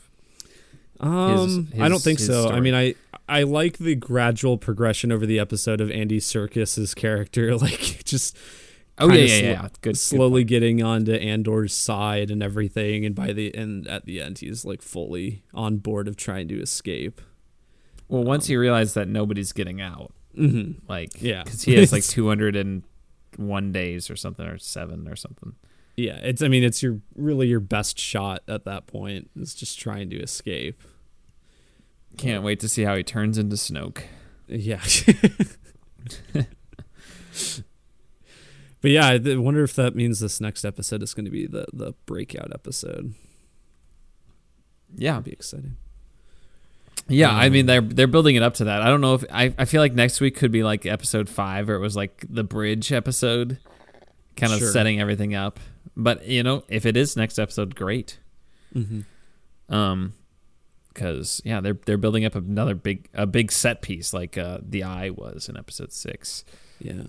Um, his, his, I don't think so. Story. I mean, I. I like the gradual progression over the episode of Andy Serkis's character, like just oh yeah, yeah, sl- yeah. Good, slowly good getting onto Andor's side and everything, and by the and at the end he's like fully on board of trying to escape. Well, um, once he realized that nobody's getting out, mm-hmm. like yeah, because he has like two hundred and one days or something, or seven or something. Yeah, it's I mean it's your really your best shot at that point is just trying to escape. Can't wait to see how he turns into Snoke. Yeah. But yeah, I wonder if that means this next episode is going to be the, the breakout episode. Yeah. That'd be exciting. Yeah, um, I mean, they're they're building it up to that. I don't know if... I, I feel like next week could be like episode five, or it was like the bridge episode, kind of sure. setting everything up. But, you know, if it is next episode, great. Mm-hmm. Um... Because yeah, they're they're building up another big a big set piece like uh, the Eye was in episode six. Yeah.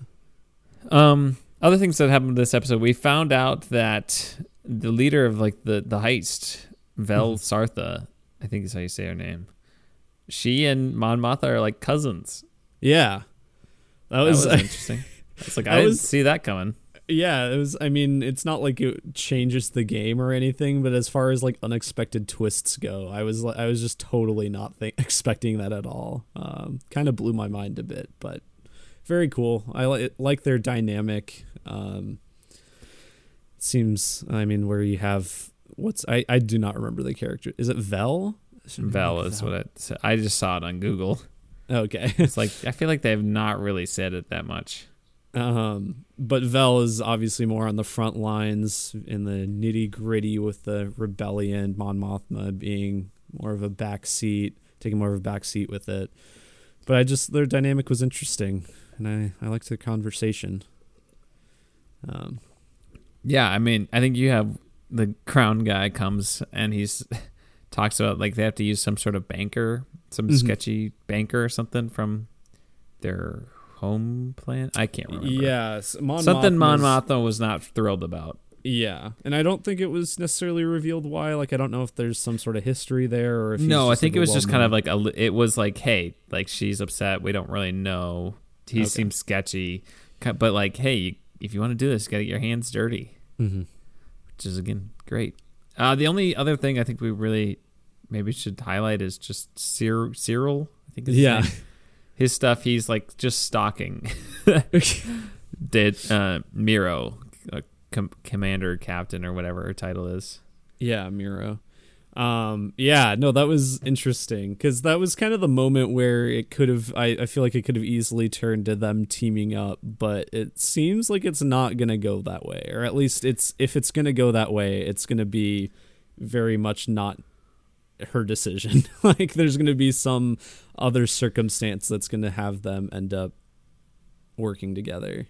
Um. Other things that happened this episode, we found out that the leader of like the, the heist, Vel Sartha, I think is how you say her name. She and Mon Mothma are like cousins. Yeah. That was, that was interesting. It's like I didn't was, see that coming. Yeah, it was. I mean, it's not like it changes the game or anything, but as far as like unexpected twists go, I was I was just totally not think, expecting that at all. Um, kind of blew my mind a bit, but very cool. I li- like their dynamic. Um, seems. I mean, where you have what's I I do not remember the character. Is it Vel? Vel is Vel. What it said. I just saw it on Google. Okay, it's like I feel like they have not really said it that much. Um, but Vel is obviously more on the front lines in the nitty gritty with the rebellion, Mon Mothma being more of a backseat, taking more of a backseat with it. But I just, their dynamic was interesting, and I, I liked the conversation. Um, yeah, I mean, I think you have the crown guy comes and he's talks about like they have to use some sort of banker some mm-hmm. sketchy banker or something from their home planet. I can't remember. Yes, Mon something Mon Mothma was not thrilled about. Yeah, and I don't think it was necessarily revealed why. Like, I don't know if there's some sort of history there, or if no. I think like it was well just known. kind of like a. It was like, hey, like she's upset. We don't really know. He okay. seems sketchy, but like, hey, if you want to do this, you got to get your hands dirty, mm-hmm. which is again great. Uh, the only other thing I think we really maybe should highlight is just Cyr- Cyril. I think. Is yeah. His, his stuff. He's like just stalking. Did uh, Miro. Uh, Com- commander, captain, or whatever her title is. Yeah, Miro. Um, yeah, no, that was interesting because that was kind of the moment where it could have, I, I feel like it could have easily turned to them teaming up, but it seems like it's not going to go that way, or at least it's, if it's going to go that way, it's going to be very much not her decision. Like, there's going to be some other circumstance that's going to have them end up working together.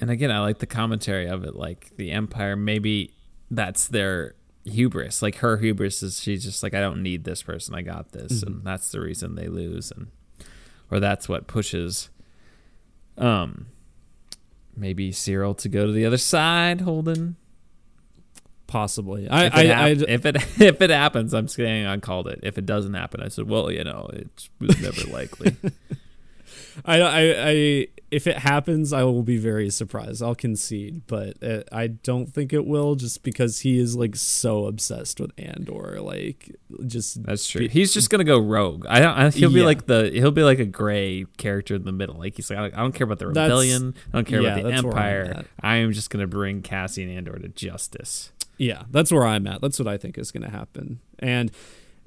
And again, I like the commentary of it, like the Empire, maybe that's their hubris. Like, her hubris is she's just like, I don't need this person. I got this. Mm-hmm. And that's the reason they lose. And, or that's what pushes um, maybe Cyril to go to the other side, Holden. Possibly. I, if, it I, hap- I, I, if it if it happens, I'm saying I called it. If it doesn't happen, I said, well, you know, it was never likely. I, I, I, if it happens, I will be very surprised. I'll concede, but it, I don't think it will, just because he is like so obsessed with Andor. Like, just that's true. Be, he's just gonna go rogue. I don't. I, he'll yeah. be like the. He'll be like a gray character in the middle. Like, he's like, I don't care about the rebellion. That's, I don't care yeah, about the Empire. I am just gonna bring Cassian Andor to justice. Yeah, that's where I'm at. That's what I think is gonna happen. And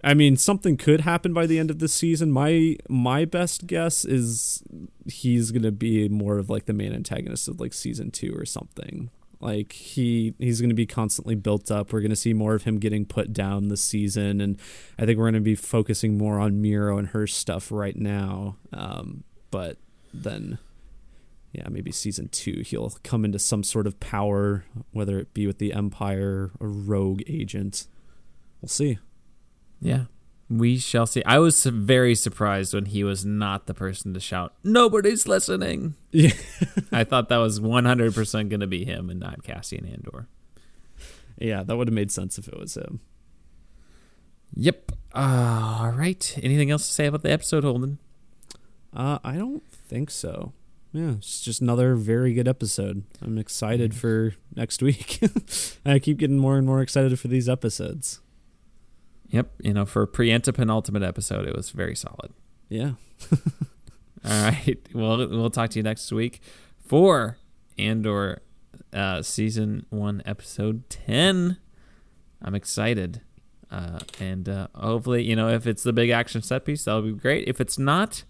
I mean, something could happen by the end of this season. My my best guess is he's going to be more of like the main antagonist of like season two or something. Like, he he's going to be constantly built up. We're going to see more of him getting put down this season. And I think we're going to be focusing more on Miro and her stuff right now. Um, but then, yeah, maybe season two, he'll come into some sort of power, whether it be with the Empire or rogue agent. We'll see. Yeah, we shall see. I was very surprised when he was not the person to shout, nobody's listening. Yeah. I thought that was one hundred percent going to be him and not Cassian Andor. Yeah, that would have made sense if it was him. Yep. Uh, all right. Anything else to say about the episode, Holden? Uh, I don't think so. Yeah, it's just another very good episode. I'm excited for next week. I keep getting more and more excited for these episodes. Yep, you know, for a pre-antepenultimate episode, it was very solid. Yeah. All right. Well, we'll talk to you next week for Andor uh, Season one, Episode ten. I'm excited. Uh, and uh, hopefully, you know, if it's the big action set piece, that'll be great. If it's not,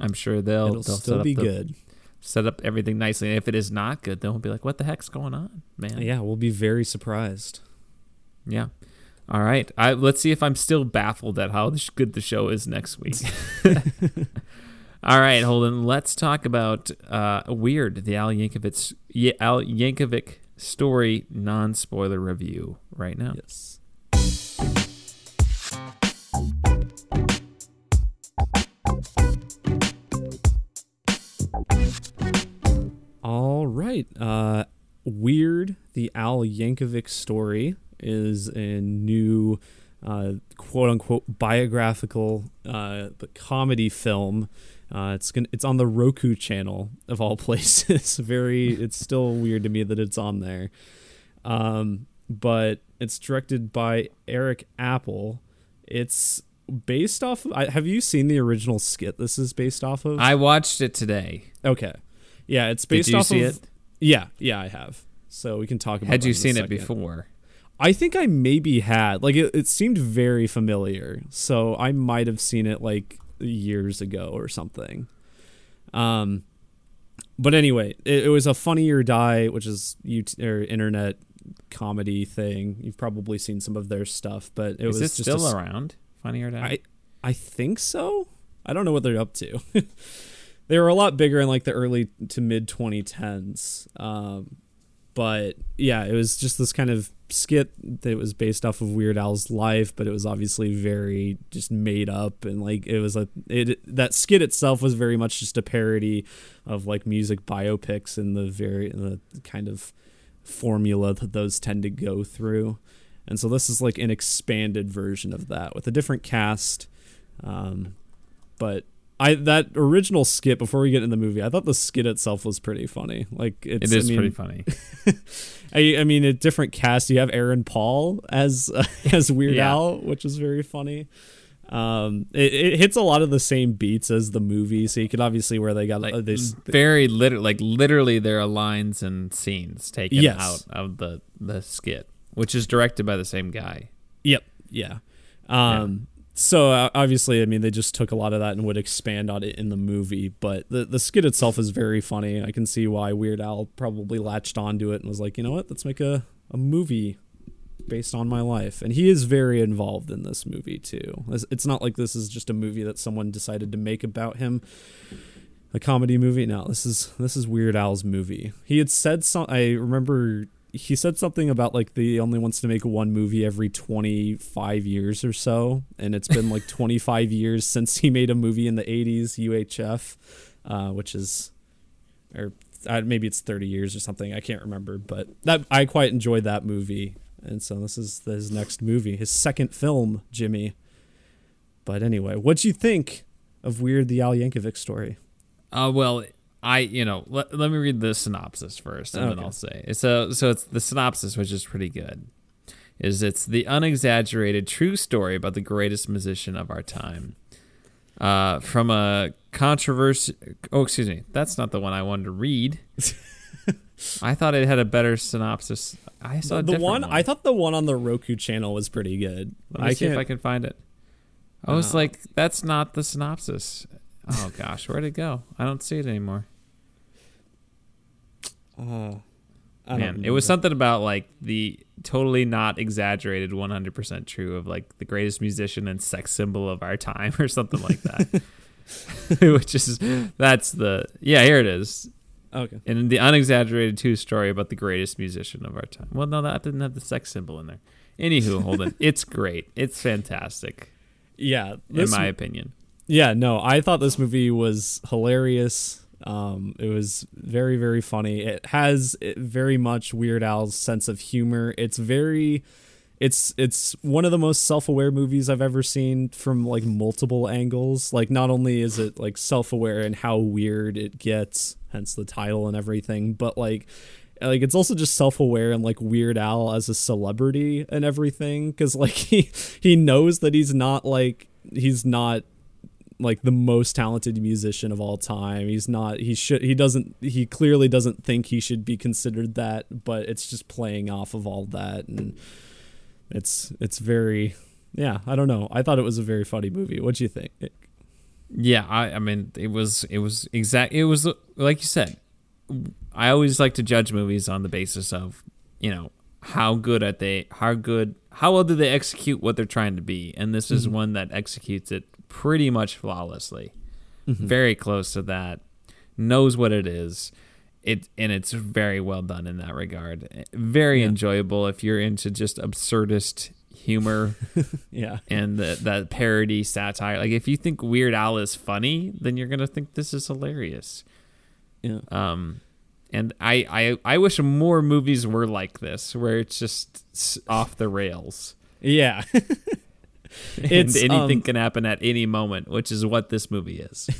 I'm sure they'll, It'll they'll still set up be the, good. Set up everything nicely. And if it is not good, they'll be like, what the heck's going on, man? Yeah, we'll be very surprised. Yeah. All right. I, let's see if I'm still baffled at how good the show is next week. All right, Holden. Let's talk about uh, Weird, the Al Yankovic, Al Yankovic Story non-spoiler review right now. Yes. All right. Uh, Weird, the Al Yankovic Story is a new uh, quote-unquote biographical uh, comedy film. Uh, it's gonna, it's on the Roku channel, of all places. Very, it's still weird to me that it's on there. Um, but it's directed by Eric Apple. It's based off of... I, have you seen the original skit this is based off of? I watched it today. Okay. Yeah, it's based off of... Did you see it? Yeah, yeah, I have. So we can talk about it. Had you seen it before? I think I maybe had, like, it, it seemed very familiar, so I might have seen it like years ago or something. Um, but anyway, it, it was a Funny or Die, which is YouTube, or internet comedy thing. You've probably seen some of their stuff, but it is was it just still a, around. Funny or Die, I I think so. I don't know what they're up to. They were a lot bigger in like the early to mid twenty tens. Um, But yeah, it was just this kind of skit that was based off of Weird Al's life, but it was obviously very just made up, and like it was a it that skit itself was very much just a parody of like music biopics and the very the kind of formula that those tend to go through. And so this is like an expanded version of that with a different cast. Um, but I that original skit, before we get into the movie, I thought the skit itself was pretty funny. Like it's, it is I mean, pretty funny. I, I mean, a different cast. You have Aaron Paul as uh, as Weird yeah. Al, which is very funny. Um, it, it hits a lot of the same beats as the movie, so you could obviously where they got like, uh, this very literally, like literally, there are lines and scenes taken yes. out of the the skit. Which is directed by the same guy. Yep. Yeah. Um, yeah. So uh, obviously, I mean, they just took a lot of that and would expand on it in the movie. But the, the skit itself is very funny. I can see why Weird Al probably latched onto it and was like, you know what? Let's make a, a movie based on my life. And he is very involved in this movie, too. It's, it's not like this is just a movie that someone decided to make about him. A comedy movie. No, this is this is Weird Al's movie. He had said something. I remember... He said something about like the only wants to make one movie every twenty-five years or so. And it's been like twenty-five years since he made a movie in the eighties, U H F, uh, which is, or uh, maybe it's thirty years or something. I can't remember, but that I quite enjoyed that movie. And so this is his next movie, his second film, Jimmy. But anyway, what'd you think of Weird: The Al Yankovic Story? Uh, well, I, you know, let, let me read the synopsis first, and okay. then I'll say. So, so it's the synopsis, which is pretty good. Is it's the unexaggerated true story about the greatest musician of our time. Uh, from a controversy. Oh, excuse me. That's not the one I wanted to read. I thought it had a better synopsis. I saw the, a different the one, one. I thought the one on the Roku channel was pretty good. Let me I see can't... if I can find it. I was uh, like, that's not the synopsis. Oh, gosh. Where'd it go? I don't see it anymore. Oh. I Man, it was that. something about, like, the totally not exaggerated one hundred percent true of, like, the greatest musician and sex symbol of our time or something like that. Which is, that's the, yeah, here it is. Okay. And the unexaggerated true story about the greatest musician of our time. Well, no, that didn't have the sex symbol in there. Anywho, hold on. It's great. It's fantastic. Yeah. In my m- opinion. Yeah, no, I thought this movie was hilarious. Um, it was very, very funny. It has very much Weird Al's sense of humor. It's very, it's it's one of the most self-aware movies I've ever seen from like multiple angles. Like, not only is it like self-aware in how weird it gets, hence the title and everything, but like, like it's also just self-aware and like Weird Al as a celebrity and everything, because like he he knows that he's not like he's not. like the most talented musician of all time. He's not, he should, he doesn't, he clearly doesn't think he should be considered that, but it's just playing off of all that. And it's, it's very, yeah, I don't know. I thought it was a very funny movie. What'd you think? Yeah. I, I mean, it was, it was exact. It was like you said, I always like to judge movies on the basis of, you know, how good are they, how good, how well do they execute what they're trying to be? And this is mm-hmm. one that executes it pretty much flawlessly. Mm-hmm. Very close to that. Knows what it is. It and it's very well done in that regard. Very yeah. enjoyable if you're into just absurdist humor. yeah. And the, that parody satire. Like if you think Weird Al is funny, then you're going to think this is hilarious. Yeah. Um and I, I I wish more movies were like this where it's just off the rails. Yeah. And it's, anything um, can happen at any moment, which is what this movie is.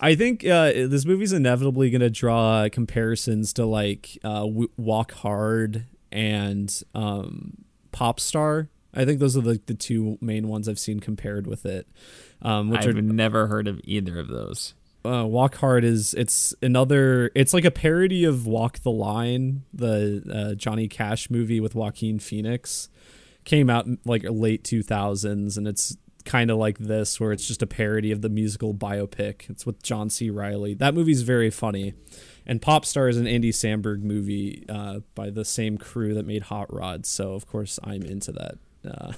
I think uh, this movie's inevitably going to draw comparisons to like uh, w- Walk Hard and um, Pop Star. I think those are the, the two main ones I've seen compared with it. Um, which I've are, never heard of either of those. Uh, Walk Hard is it's another. It's like a parody of Walk the Line, the uh, Johnny Cash movie with Joaquin Phoenix. Came out in like late two thousands, and it's kind of like this where it's just a parody of the musical biopic. It's with John C. Reilly. That movie's very funny. And Pop Star is an Andy Samberg movie uh, by the same crew that made Hot Rod. So, of course, I'm into that. Uh,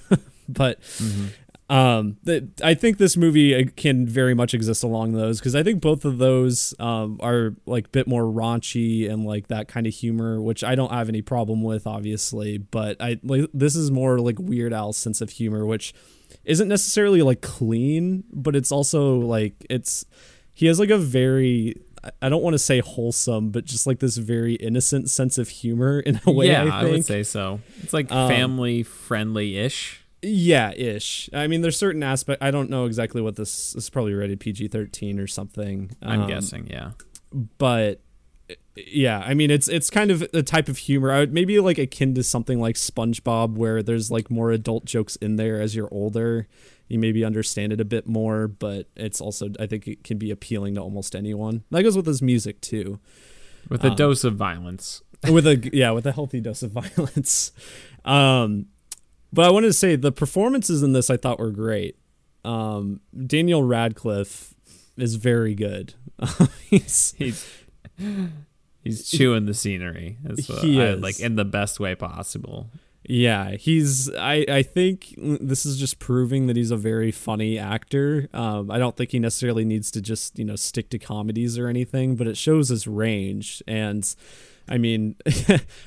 but mm-hmm. Um, the, I think this movie can very much exist along those, because I think both of those um, are like a bit more raunchy and like that kind of humor, which I don't have any problem with, obviously. But I like, this is more like Weird Al's sense of humor, which isn't necessarily like clean, but it's also like it's he has like a very, I don't want to say wholesome, but just like this very innocent sense of humor in a way. Yeah, I, think. I would say so. It's like um, family friendly ish. Yeah, ish. I mean, there's certain aspect. I don't know exactly what this, this is probably rated P G thirteen or something. I'm um, guessing, yeah. But yeah, I mean, it's it's kind of a type of humor. I would maybe like akin to something like SpongeBob, where there's like more adult jokes in there as you're older. You maybe understand it a bit more, but it's also, I think it can be appealing to almost anyone. That goes with his music too. With a um, dose of violence. with a yeah, with a healthy dose of violence. Um But I wanted to say the performances in this I thought were great. Um, Daniel Radcliffe is very good. he's, he's he's chewing the scenery. That's what he I, is. Like in the best way possible. Yeah, he's. I, I think this is just proving that he's a very funny actor. Um, I don't think he necessarily needs to just you know stick to comedies or anything, but it shows his range. And I mean,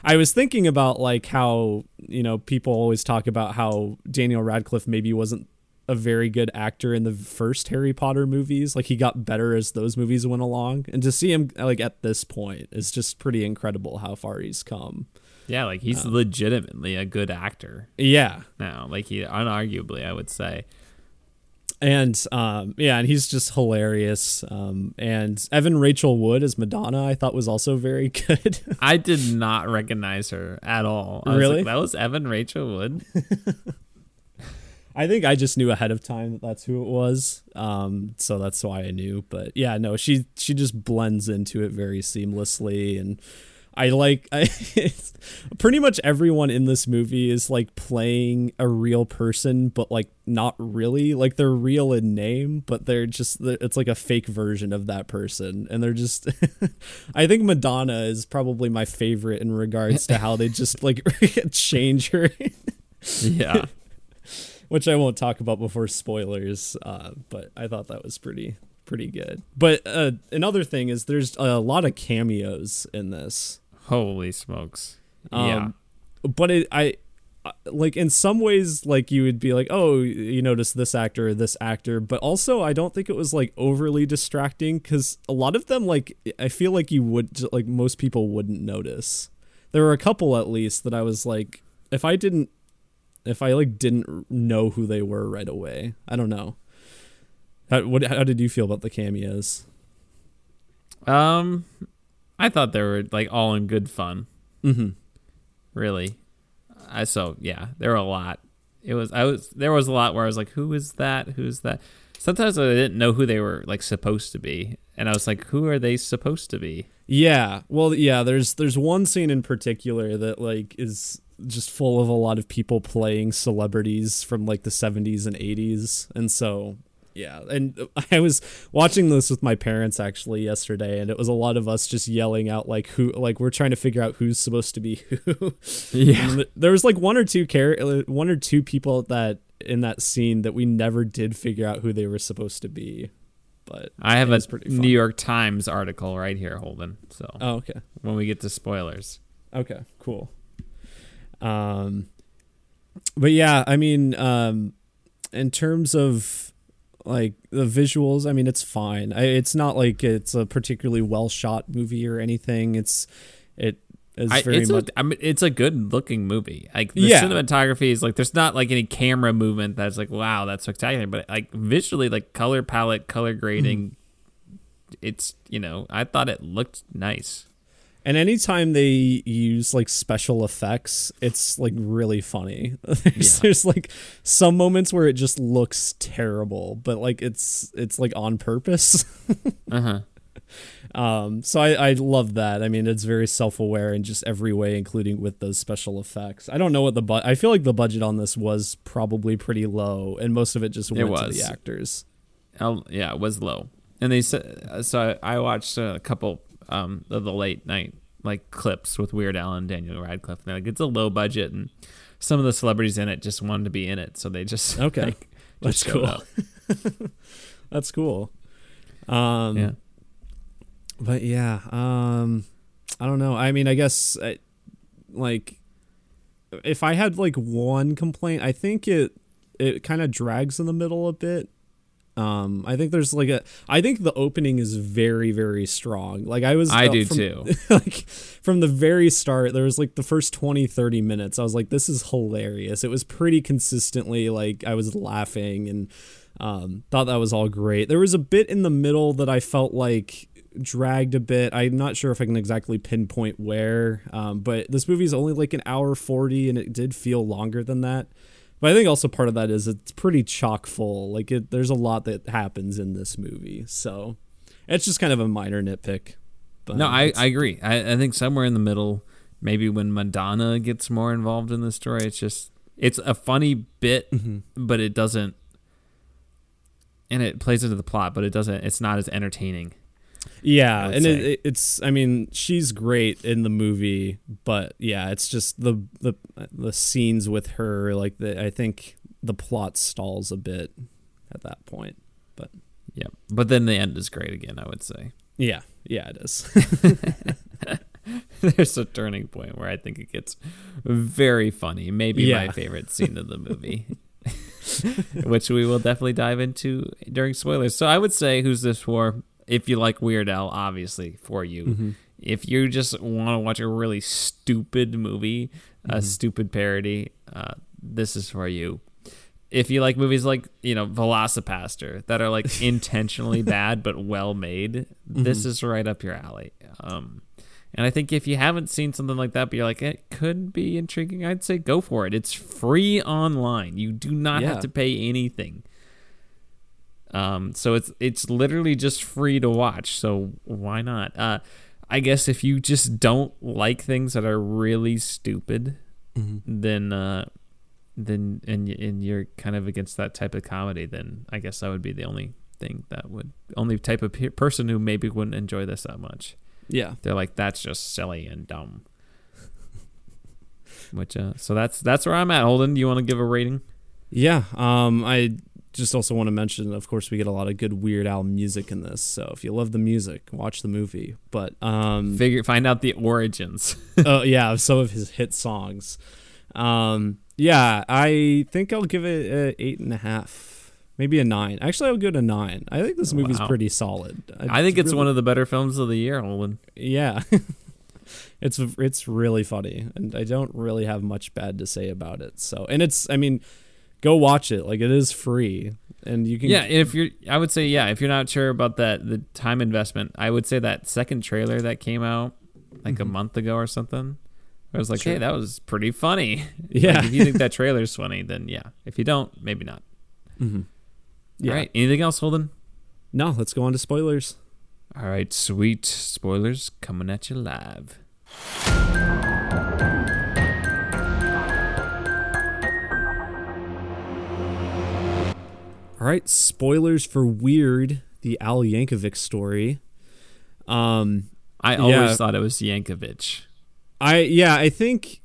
I was thinking about like how, you know, people always talk about how Daniel Radcliffe maybe wasn't a very good actor in the first Harry Potter movies. Like he got better as those movies went along, and to see him like at this point is just pretty incredible how far he's come. Yeah. Like he's um, legitimately a good actor. Yeah. Now, like he unarguably, I would say. And um, yeah, and he's just hilarious. Um, and Evan Rachel Wood as Madonna, I thought was also very good. I did not recognize her at all. I really? Was like, that was Evan Rachel Wood? I think I just knew ahead of time that that's who it was. Um, so that's why I knew. But yeah, no, she she just blends into it very seamlessly. And I like I, pretty much everyone in this movie is like playing a real person, but like not really. Like they're real in name, but they're just it's like a fake version of that person. And they're just I think Madonna is probably my favorite in regards to how they just like change her. Yeah. Which I won't talk about before spoilers. Uh, but I thought that was pretty, pretty good. But uh, another thing is there's a lot of cameos in this. Holy smokes. Um, yeah. But it, I like in some ways, like you would be like, oh, you notice this actor or this actor. But also, I don't think it was like overly distracting, because a lot of them, like, I feel like you would like most people wouldn't notice. There were a couple, at least, that I was like, if I didn't if I like didn't know who they were right away, I don't know. How, what, how did you feel about the cameos? Um, I thought they were like all in good fun. Mm-hmm. Really, I so yeah, there were a lot. It was I was there was a lot where I was like, who is that? Who's that? Sometimes I didn't know who they were like supposed to be, and I was like, who are they supposed to be? Yeah, well, yeah. There's there's one scene in particular that like is just full of a lot of people playing celebrities from like the seventies and eighties, and so. Yeah, and I was watching this with my parents actually yesterday, and it was a lot of us just yelling out like who, like we're trying to figure out who's supposed to be who. Yeah, there was like one or two char- one or two people that in that scene that we never did figure out who they were supposed to be. But I have a New York Times article right here, Holden. So oh, okay, when we get to spoilers. Okay, cool. Um, but yeah, I mean, um, in terms of like the visuals, I mean, it's fine. I, it's not like it's a particularly well shot movie or anything. It's it is I, very it's much. A, I mean, it's a good looking movie. Like the yeah. cinematography is like there's not like any camera movement that's like wow that's spectacular, but like visually like color palette, color grading, mm. it's you know I thought it looked nice. And anytime they use like special effects, it's like really funny. There's, yeah. there's like some moments where it just looks terrible, but like it's it's like on purpose. uh huh. Um. So I I love that. I mean, it's very self aware in just every way, including with those special effects. I don't know what the but I feel like the budget on this was probably pretty low, and most of it just went it was. to the actors. I'll, yeah, it was low, and they said so. I watched a couple. Um, of the late night like clips with Weird Al and Daniel Radcliffe, and they're like it's a low budget, and some of the celebrities in it just wanted to be in it, so they just okay. like, That's cool. Up. That's cool. Um, yeah. But yeah, um, I don't know. I mean, I guess I, like if I had like one complaint, I think it it kind of drags in the middle a bit. Um, I think there's like a, I think the opening is very, very strong. Like I was, I uh, do from, too. Like from the very start, there was like the first twenty, thirty minutes. I was like, this is hilarious. It was pretty consistently like I was laughing and, um, thought that was all great. There was a bit in the middle that I felt like dragged a bit. I'm not sure if I can exactly pinpoint where, um, but this movie is only like an hour forty and it did feel longer than that. But I think also part of that is it's pretty chock full. Like it, there's a lot that happens in this movie, so it's just kind of a minor nitpick. But no, I, I agree. I, I think somewhere in the middle, maybe when Madonna gets more involved in the story, it's just it's a funny bit, mm-hmm. but it doesn't, and it plays into the plot, but it doesn't. It's not as entertaining. Yeah, and it, it's I mean she's great in the movie, but yeah, it's just the the the scenes with her, like the, I think the plot stalls a bit at that point. But yeah, but then the end is great again, I would say. Yeah, yeah, it is. There's a turning point where I think it gets very funny. Maybe yeah. my favorite scene of the movie. Which we will definitely dive into during spoilers. So I would say Who's This For? If you like Weird Al, obviously, for you. Mm-hmm. If you just want to watch a really stupid movie, mm-hmm. a stupid parody, uh, this is for you. If you like movies like, you know, Velocipaster, that are like intentionally bad but well made, mm-hmm. this is right up your alley. Um, and I think if you haven't seen something like that, but you're like, it could be intriguing, I'd say go for it. It's free online. You do not yeah. have to pay anything. Um, so it's it's literally just free to watch, so why not? Uh, I guess if you just don't like things that are really stupid, mm-hmm. then uh, then and and you're kind of against that type of comedy, then I guess that would be the only thing that would only type of pe- person who maybe wouldn't enjoy this that much. Yeah, they're like that's just silly and dumb. Which uh, so that's that's where I'm at. Holden, do you want to give a rating? Yeah, um, I. Just also want to mention, of course, we get a lot of good Weird Al music in this. So if you love the music, watch the movie. But um, figure find out the origins. Oh uh, yeah, of some of his hit songs. Um, yeah, I think I'll give it an eight and a half, maybe a nine. Actually, I'll give it a nine. I think this movie's wow. pretty solid. I, I think it's really, one of the better films of the year, Olin. Yeah, it's it's really funny, and I don't really have much bad to say about it. So, and it's, I mean. Go watch it. Like it is free and you can. Yeah. If you're, I would say, yeah, if you're not sure about that, the time investment, I would say that second trailer that came out like mm-hmm. a month ago or something, I was like, sure. Hey, that was pretty funny. Yeah. Like, if you think that trailer's funny, then yeah. If you don't, maybe not. Mm-hmm. Yeah. All right. Anything else, Holden? No, let's go on to spoilers. All right. Sweet. Spoilers coming at you live. All right, spoilers for Weird, the Al Yankovic Story. Um, I always yeah. thought it was Yankovic. I yeah, I think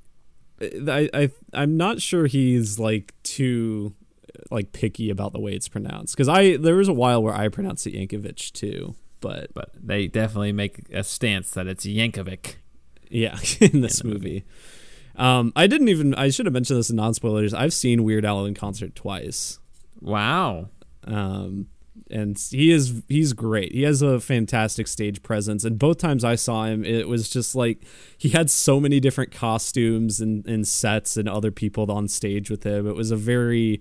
I, I I'm not sure he's like too like picky about the way it's pronounced, because I there was a while where I pronounced it Yankovic too, but but they definitely make a stance that it's Yankovic. Yeah, in this Yankovic. movie. Um, I didn't even I should have mentioned this in non-spoilers. I've seen Weird Al in concert twice. Wow. Um, and he is he's great. He has a fantastic stage presence. And both times I saw him, it was just like he had so many different costumes and, and sets and other people on stage with him. It was a very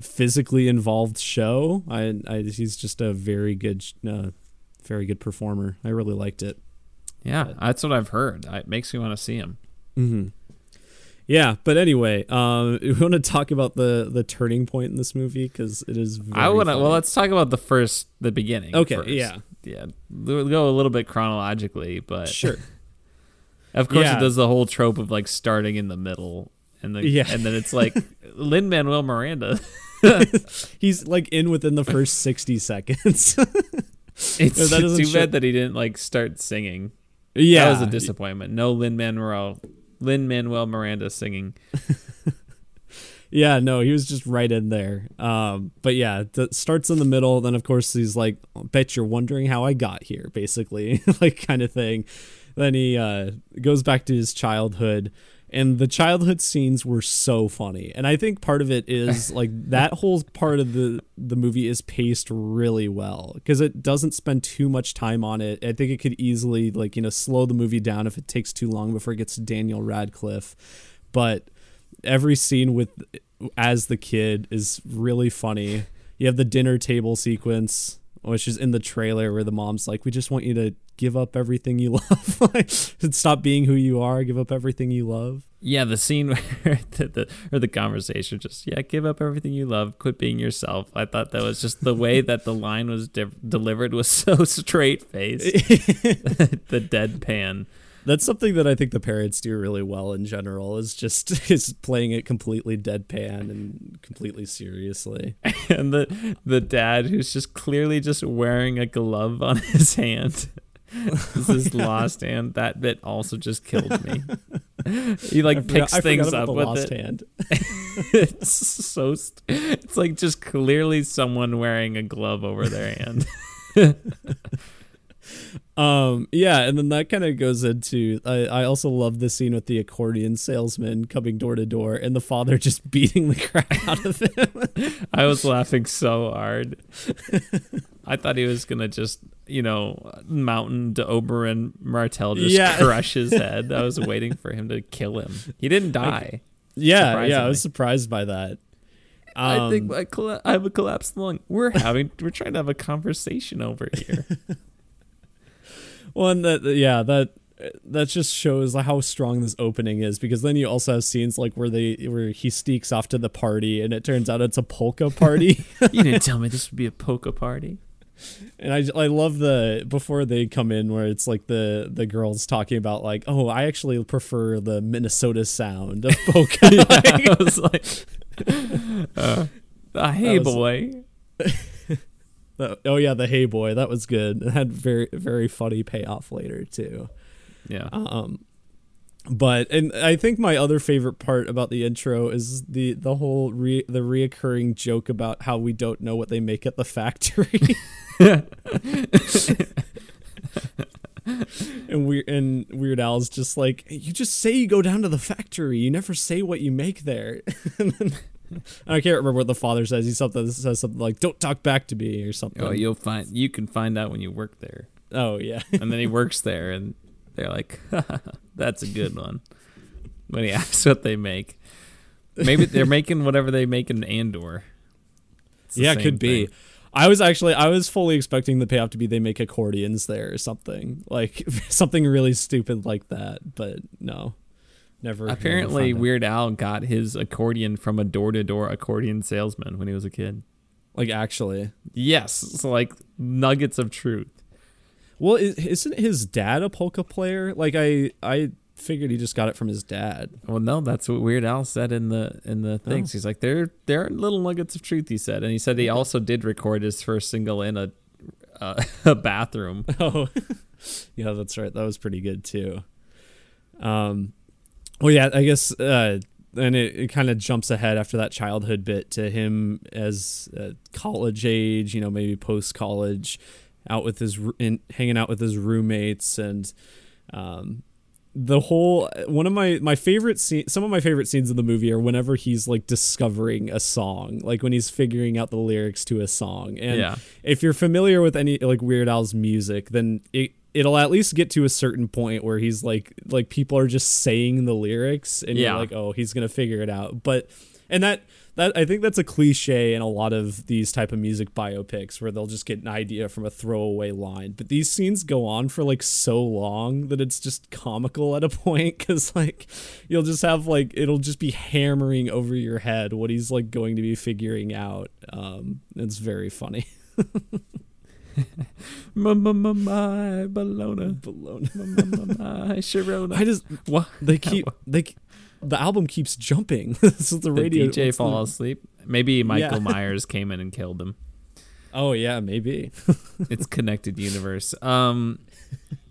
physically involved show. I, I he's just a very good, uh, very good performer. I really liked it. Yeah, but that's what I've heard. It makes me want to see him. Mm-hmm. Yeah, but anyway, um, we want to talk about the, the turning point in this movie because it is very I want to, well, let's talk about the first, the beginning. Okay, first. yeah. Yeah, we'll go a little bit chronologically, but... Sure. Of course, yeah. it does the whole trope of, like, starting in the middle, and, the, yeah. and then it's, like, Lin-Manuel Miranda. He's, like, in within the first sixty seconds. It's that too show. bad that he didn't, like, start singing. Yeah. That was a disappointment. No Lin-Manuel... Lin-Manuel Miranda singing. Yeah, no, he was just right in there. Um, but yeah, it starts in the middle. Then, of course, he's like, bet you're wondering how I got here, basically, like kind of thing. Then he uh, goes back to his childhood. And the childhood scenes were so funny. And I think part of it is like that whole part of the, the movie is paced really well because it doesn't spend too much time on it. I think it could easily like, you know, slow the movie down if it takes too long before it gets to Daniel Radcliffe. But every scene with as the kid is really funny. You have the dinner table sequence, which is in the trailer where the mom's like, we just want you to give up everything you love. Like, stop being who you are. Give up everything you love. Yeah, the scene where the, the or the conversation just, yeah, give up everything you love. Quit being yourself. I thought that was just the way that the line was de- delivered was so straight-faced. The deadpan. That's something that I think the parents do really well in general is just is playing it completely deadpan and completely seriously. And the the dad who's just clearly just wearing a glove on his hand. This is oh, yeah. Lost hand. That bit also just killed me. He like I picks forgot, things up the with lost it. Hand. It's so st- it's like just clearly someone wearing a glove over their hand. um yeah, and then that kind of goes into I, I also love the scene with the accordion salesman coming door to door and the father just beating the crap out of him. I was laughing so hard. I thought he was gonna just, you know, mountain to Oberyn Martell just yeah. crush his head. I was waiting for him to kill him. He didn't die. I, yeah yeah I was surprised by that. Um, I think I, colla- I have a collapsed lung. We're having we're trying to have a conversation over here. One that yeah that that just shows how strong this opening is, because then you also have scenes like where they where he sneaks off to the party and it turns out it's a polka party. You didn't tell me this would be a polka party. And I, I love the before they come in where it's like the the girls talking about like, oh, I actually prefer the Minnesota sound of polka. Yeah, I was like, uh, the hey boy. Oh yeah, the hey boy, that was good. It had very very funny payoff later too. Yeah. Um, but and I think my other favorite part about the intro is the the whole re, the reoccurring joke about how we don't know what they make at the factory. And we and Weird Al's just like, you just say you go down to the factory. You never say what you make there. And then, I can't remember what the father says. He something says something like, "Don't talk back to me" or something. Oh, you'll find you can find out when you work there. Oh yeah. And then he works there, and they're like, "That's a good one." When he asks what they make, maybe they're making whatever they make in Andor. Yeah, it could be. Thing. I was actually I was fully expecting the payoff to be they make accordions there or something like something really stupid like that, but no. Never apparently Weird Al got his accordion from a door-to-door accordion salesman when he was a kid. Like actually yes it's like nuggets of truth. Well, isn't his dad a polka player? Like I I figured he just got it from his dad. Well no, that's what Weird Al said in the in the things. Oh. He's like there there are little nuggets of truth, he said. And he said he also did record his first single in a uh, a bathroom. Oh yeah, that's right, that was pretty good too. um Well, yeah, I guess, uh, and it, it kind of jumps ahead after that childhood bit to him as uh, college age, you know, maybe post college, out with his in, hanging out with his roommates, and um, the whole one of my my favorite scenes. Some of my favorite scenes in the movie are whenever he's like discovering a song, like when he's figuring out the lyrics to a song. And yeah. If you're familiar with any like Weird Al's music, then it. It'll at least get to a certain point where he's like, like people are just saying the lyrics and yeah. You're like, oh, he's going to figure it out. But, and that, that, I think that's a cliche in a lot of these type of music biopics where they'll just get an idea from a throwaway line. But these scenes go on for like so long that it's just comical at a point. Cause like, you'll just have like, it'll just be hammering over your head what he's like going to be figuring out. Um, it's very funny. My, my, my, my Bologna, Bologna, my, my, my, my Sharona. I just what they keep they the album keeps jumping. This is the radio. The D J fall asleep. Maybe Michael yeah. Myers came in and killed him. Oh yeah, maybe. It's connected universe. Um,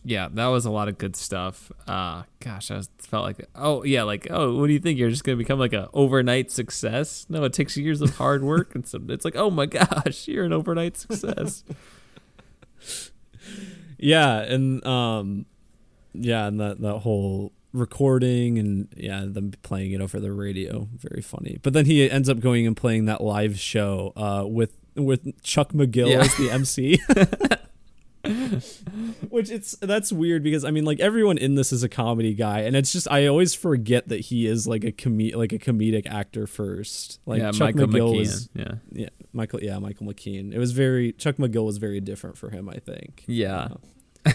yeah, that was a lot of good stuff. Uh, gosh, I was, felt like, oh, yeah, like, oh, what do you think? You're just going to become like an overnight success? No, it takes years of hard work. And some, it's like, oh, my gosh, you're an overnight success. Yeah, and um, yeah, and that, that whole recording and, yeah, them playing it over the radio. Very funny. But then he ends up going and playing that live show uh, with, with Chuck McGill yeah. as the M C. Which it's that's weird because I mean like everyone in this is a comedy guy and it's just I always forget that he is like a com- like a comedic actor first. Like yeah, Chuck Michael McGill McKean. Was, yeah. Yeah, Michael yeah, Michael McKean. It was very Chuck McGill was very different for him, I think. Yeah. Uh,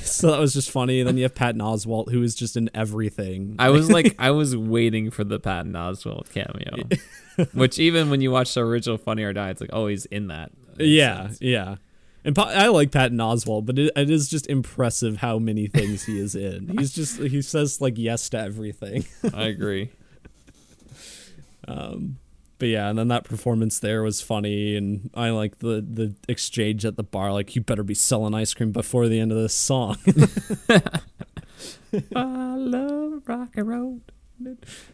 so that was just funny. And then you have Patton Oswalt who is just in everything. I was like I was waiting for the Patton Oswalt cameo. Which even when you watch the original Funny or Die, it's like oh he's in that. Makes yeah, sense. yeah. And I like Patton Oswalt, but it, it is just impressive how many things he is in. He's just he says like yes to everything. I agree. Um, but yeah, and then that performance there was funny, and I like the the exchange at the bar. Like you better be selling ice cream before the end of this song. I love Rocky Road.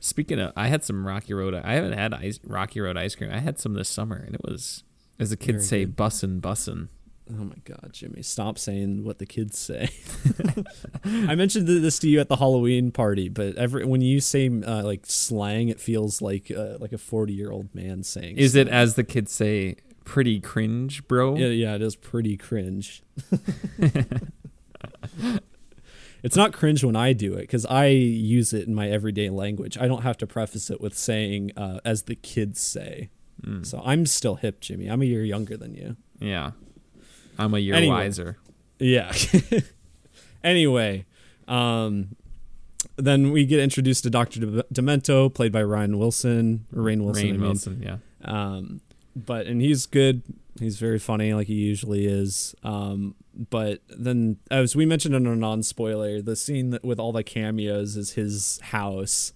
Speaking of, I had some Rocky Road. I haven't had ice, Rocky Road ice cream. I had some this summer, and it was, as the kids Very say, good. bussin' bussin'. Oh my God, Jimmy, stop saying what the kids say. I mentioned this to you at the Halloween party, but every when you say uh, like slang, it feels like uh, like a forty-year-old man saying. Is slang. It as the kids say, pretty cringe, bro? Yeah, yeah, it is pretty cringe. It's not cringe when I do it because I use it in my everyday language. I don't have to preface it with saying uh, as the kids say. Mm. So I'm still hip, Jimmy. I'm a year younger than you. Yeah. I'm a year anyway, wiser. Yeah. Anyway, um, then we get introduced to Doctor De- Demento, played by Ryan Wilson, or Rainn Wilson. Rainn I mean. Wilson, yeah. Um, but and he's good. He's very funny, like he usually is. Um, but then, as we mentioned in our non-spoiler, the scene that with all the cameos is his house.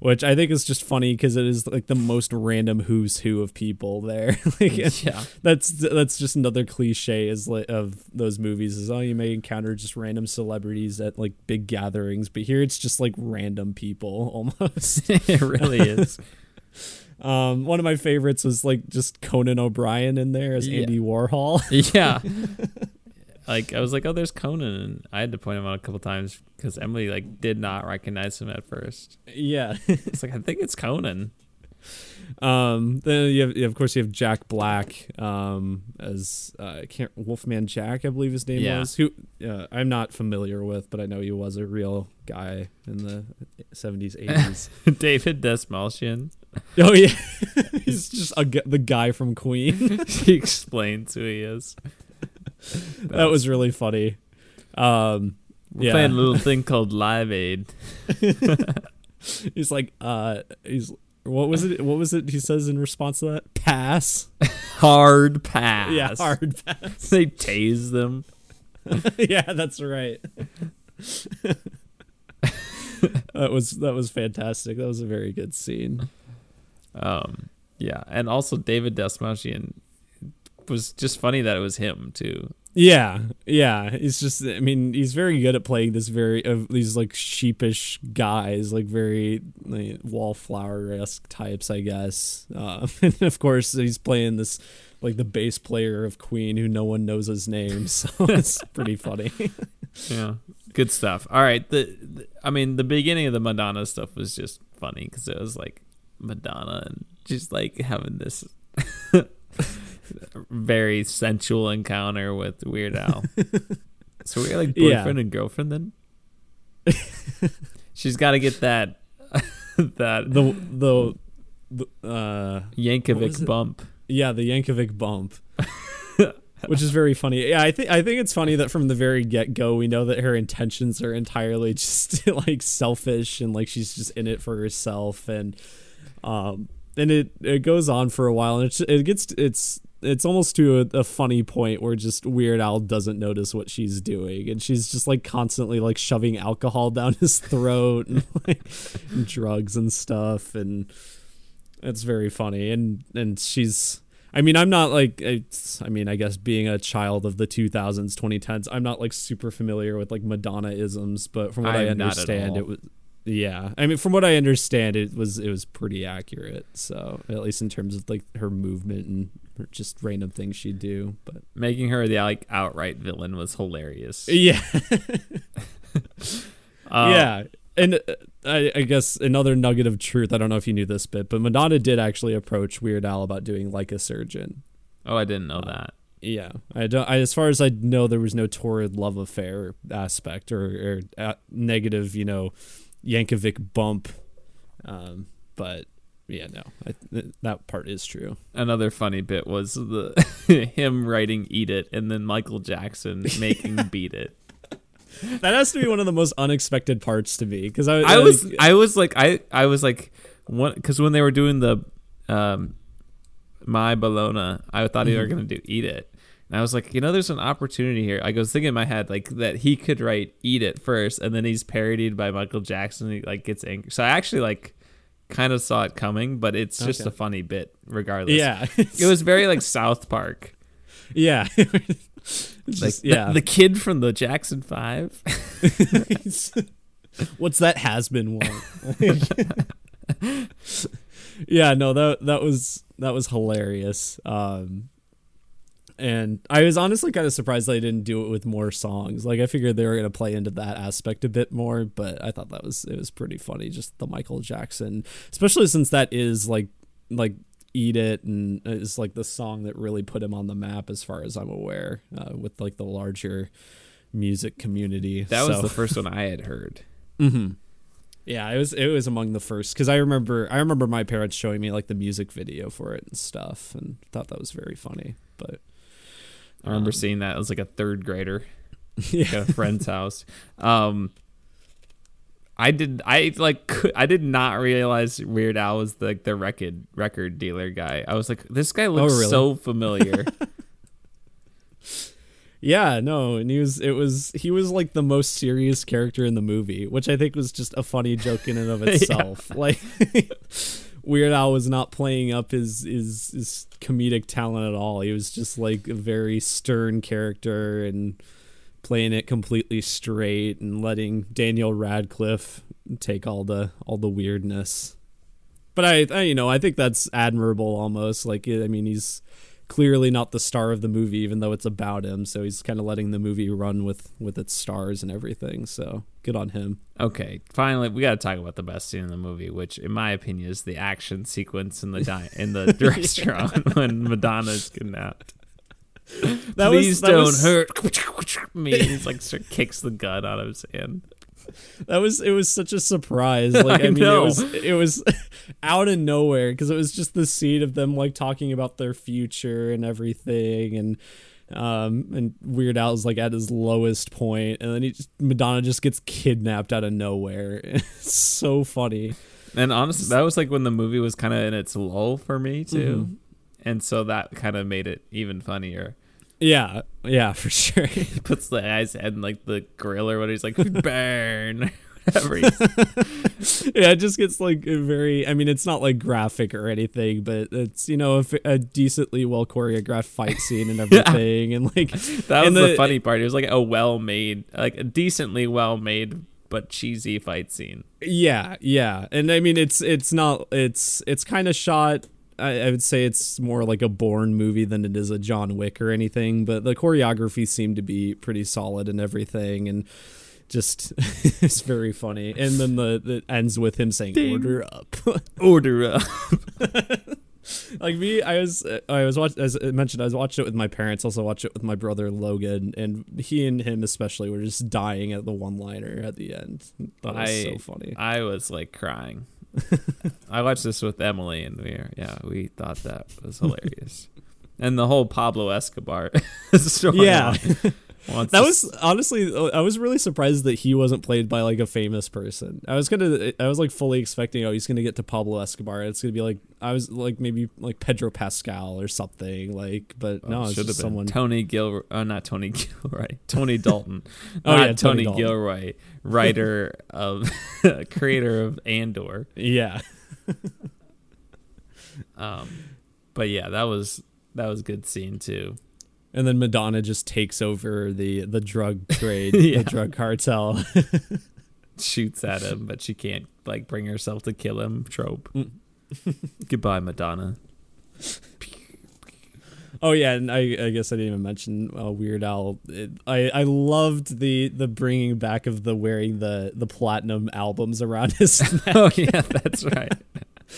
Which I think is just funny because it is like the most random who's who of people there. Like, yeah, that's that's just another cliche is like, of those movies is oh you may encounter just random celebrities at like big gatherings, but here it's just like random people almost. It really is. Um, one of my favorites was like just Conan O'Brien in there as yeah. Andy Warhol. Yeah. Like I was like, oh, there's Conan. And I had to point him out a couple times because Emily like did not recognize him at first. Yeah, it's like I think it's Conan. Um, then you have, you have, of course, you have Jack Black um, as uh, I can't Wolfman Jack, I believe his name yeah. was. Who uh, I'm not familiar with, but I know he was a real guy in the seventies, eighties. David Desmalchian. Oh yeah, he's just a, the guy from Queen. He explains who he is. That, that was really funny. Um, We're yeah. playing a little thing called Live Aid. He's like, uh, he's what was it? What was it? He says in response to that, pass, hard pass. Yeah, hard pass. They tase them. Yeah, that's right. that was that was fantastic. That was a very good scene. Um, yeah, and also David Desmalchian. Was just funny that it was him too. Yeah, yeah. He's just, I mean, he's very good at playing this very of uh, these like sheepish guys, like very like, wallflower-esque types, I guess. Uh, and of course, he's playing this like the bass player of Queen, who no one knows his name. So it's pretty funny. Yeah, good stuff. All right, the, the I mean, the beginning of the Madonna stuff was just funny because it was like Madonna and just like having this. Very sensual encounter with Weird Al. So we're like boyfriend yeah. and girlfriend then. She's got to get that that the the, the uh, Yankovic bump. It? Yeah, the Yankovic bump, which is very funny. Yeah, I think I think it's funny that from the very get go we know that her intentions are entirely just like selfish and like she's just in it for herself and um and it it goes on for a while and it it gets it's. It's almost to a, a funny point where just Weird Al doesn't notice what she's doing. And she's just like constantly like shoving alcohol down his throat and like and drugs and stuff. And it's very funny. And, and she's, I mean, I'm not like, it's, I mean, I guess being a child of the two thousands, twenty tens, I'm not like super familiar with like Madonna isms, but from what I, I understand, it was, yeah. I mean, from what I understand, it was, it was pretty accurate. So at least in terms of like her movement and her just random things she'd do, but making her the like outright villain was hilarious. Yeah. um, yeah. And I, I guess another nugget of truth, I don't know if you knew this bit, but Madonna did actually approach Weird Al about doing Like a Surgeon. Oh, I didn't know uh, that. Yeah. I don't. I, as far as I know, there was no torrid love affair aspect or, or uh, negative, you know, Yankovic bump. Um, but yeah, no, I, th- that part is true. Another funny bit was the him writing Eat It and then Michael Jackson making Beat It. That has to be one of the most unexpected parts to me, because I, I, I was, I was like, I, I was like, what? Because when they were doing the, um, My Bologna, I thought they were gonna do Eat It, and I was like, you know, there's an opportunity here. I was thinking in my head like that he could write Eat It first, and then he's parodied by Michael Jackson. And he like gets angry, so I actually like kind of saw it coming, but it's just okay. A funny bit, regardless. Yeah, it was very like South Park. Yeah. Just, like, yeah. The, the kid from the Jackson Five. What's that has been one? Yeah, no, that that was that was hilarious. Um, and I was honestly kind of surprised they didn't do it with more songs. Like I figured they were gonna play into that aspect a bit more, but I thought that was it was pretty funny, just the Michael Jackson, especially since that is like like. Eat It, and it's like the song that really put him on the map as far as I'm aware, uh, with like the larger music community. That so. was the first one I had heard. Mm-hmm. Yeah, it was it was among the first, because I remember I remember my parents showing me like the music video for it and stuff, and thought that was very funny. But um, I remember seeing that. It was like a third grader, yeah, like at a friend's house. Um, I did. I like. I did not realize Weird Al was like the, the record record dealer guy. I was like, this guy looks oh, really? so familiar. Yeah, no, and he was. It was. He was like the most serious character in the movie, which I think was just a funny joke in and of itself. Like, Weird Al was not playing up his, his his comedic talent at all. He was just like a very stern character and playing it completely straight and letting Daniel Radcliffe take all the all the weirdness. But I, I you know, I think that's admirable almost. Like, I mean, he's clearly not the star of the movie, even though it's about him. So he's kind of letting the movie run with, with its stars and everything. So good on him. Okay, finally, we got to talk about the best scene in the movie, which, in my opinion, is the action sequence in the di- in the restaurant when Madonna's kidnapped. That Please was, that don't was, hurt me. He's like kicks the gun out of his hand. That was it was such a surprise. Like I, I mean, know. it was it was out of nowhere, because it was just the scene of them like talking about their future and everything, and um and Weird Al's like at his lowest point, and then he just, Madonna just gets kidnapped out of nowhere. It's so funny. And honestly, that was like when the movie was kind of in its lull for me too. Mm-hmm. And so that kind of made it even funnier. Yeah, yeah, for sure. He puts the guy's head in like the grill or whatever. He's like, burn. Whatever. Yeah, it just gets like very, I mean, it's not like graphic or anything, but it's, you know, a, a decently well choreographed fight scene and everything. Yeah. And like, that was the, the funny part. It was like a well made, like a decently well made but cheesy fight scene. Yeah, yeah. And I mean, it's, it's not, it's, it's kind of shot. I would say it's more like a Bourne movie than it is a John Wick or anything, but the choreography seemed to be pretty solid and everything, and just it's very funny. And then the it ends with him saying, Ding. "Order up, order up." Like me, I was I was watching, as I mentioned, I was watching it with my parents. Also watched it with my brother Logan, and he and him especially were just dying at the one-liner at the end. That was I, so funny. I was like crying. I watched this with Emily, and we were, yeah, we thought that was hilarious. And the whole Pablo Escobar story. Yeah. That to... was honestly, I was really surprised that he wasn't played by like a famous person. I was going to, I was like fully expecting, oh, he's going to get to Pablo Escobar. It's going to be like, I was like maybe like Pedro Pascal or something like, but oh, no, it's just someone. Tony Gil, oh, not Tony Gilroy, Tony Dalton. oh not yeah, Tony, Tony Gilroy, writer of, creator of Andor. Yeah. um, but yeah, that was, that was a good scene too. And then Madonna just takes over the the drug trade, yeah. the drug cartel. Shoots at him, but she can't like bring herself to kill him. Trope. Mm. Goodbye, Madonna. Oh yeah, and I, I guess I didn't even mention uh, Weird Al. It, I I loved the the bringing back of the wearing the the platinum albums around his neck. Oh yeah, that's right.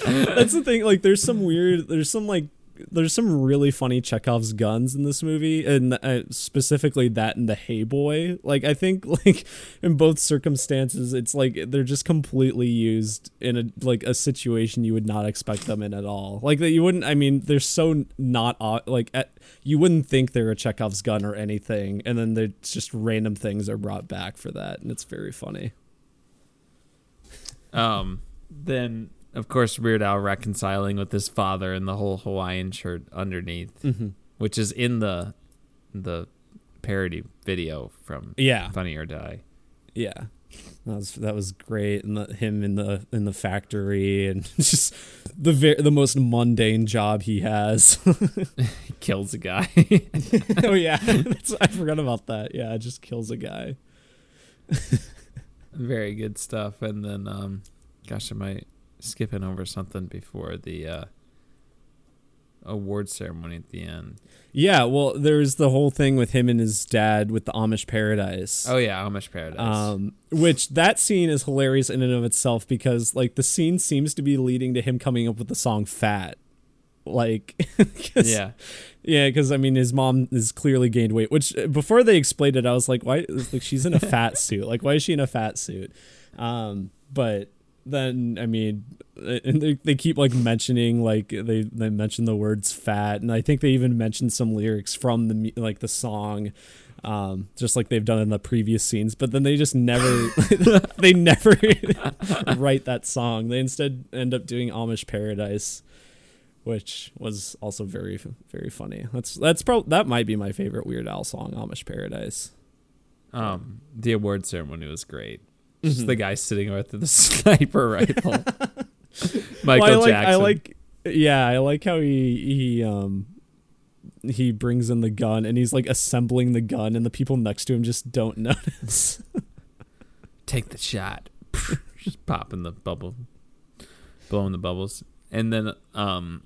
That's the thing. Like, there's some weird. There's some like. There's some really funny Chekhov's guns in this movie, and uh, specifically that and the Hey Boy. Like, I think like in both circumstances, it's like they're just completely used in a like a situation you would not expect them in at all. Like that you wouldn't. I mean, they're so not like at, you wouldn't think they're a Chekhov's gun or anything, and then they're just random things are brought back for that, and it's very funny. Um. Then. Of course, Weird Al reconciling with his father and the whole Hawaiian shirt underneath, mm-hmm. which is in the the parody video from yeah. Funny or Die. Yeah, that was that was great, and the, him in the in the factory, and just the ver- the most mundane job he has. He kills a guy. Oh yeah, That's, I forgot about that. Yeah, just kills a guy. Very good stuff. And then, um, gosh, am I. skipping over something before the uh award ceremony at the end? Yeah, well, there's the whole thing with him and his dad with the Amish Paradise. Oh yeah, Amish Paradise. Um, which that scene is hilarious in and of itself, because like the scene seems to be leading to him coming up with the song Fat. Like, cause, yeah, yeah, because I mean, his mom has clearly gained weight. Which before they explained it, I was like, why? Like, she's in a fat suit. Like, why is she in a fat suit? Um, but. Then I mean, and they they keep like mentioning like they they mention the words fat, and I think they even mentioned some lyrics from the like the song, um, just like they've done in the previous scenes. But then they just never they never write that song. They instead end up doing Amish Paradise, which was also very very funny. That's that's probably that might be my favorite Weird Al song, Amish Paradise. Um, the award ceremony was great. Just mm-hmm. the guy sitting with the sniper rifle. Michael well, I like, Jackson. I like, yeah, I like how he he um he brings in the gun, and he's like assembling the gun, and the people next to him just don't notice. Take the shot. Just popping the bubble, blowing the bubbles, and then um,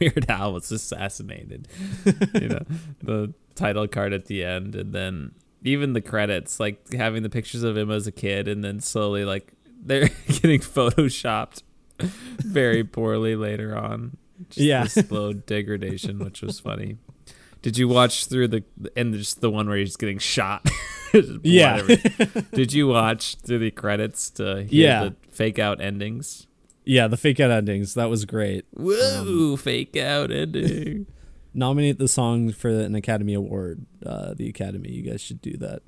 Weird Al was assassinated. You know, the title card at the end, and then. Even the credits, like having the pictures of him as a kid, and then slowly like they're getting photoshopped very poorly later on. Just yeah. The slow degradation, which was funny. Did you watch through the, and just the one where he's getting shot? Yeah. Did you watch through the credits to hear yeah. the fake out endings? Yeah, the fake out endings. That was great. Woo, um, fake out ending. Nominate the song for an Academy Award. Uh, the Academy, you guys should do that.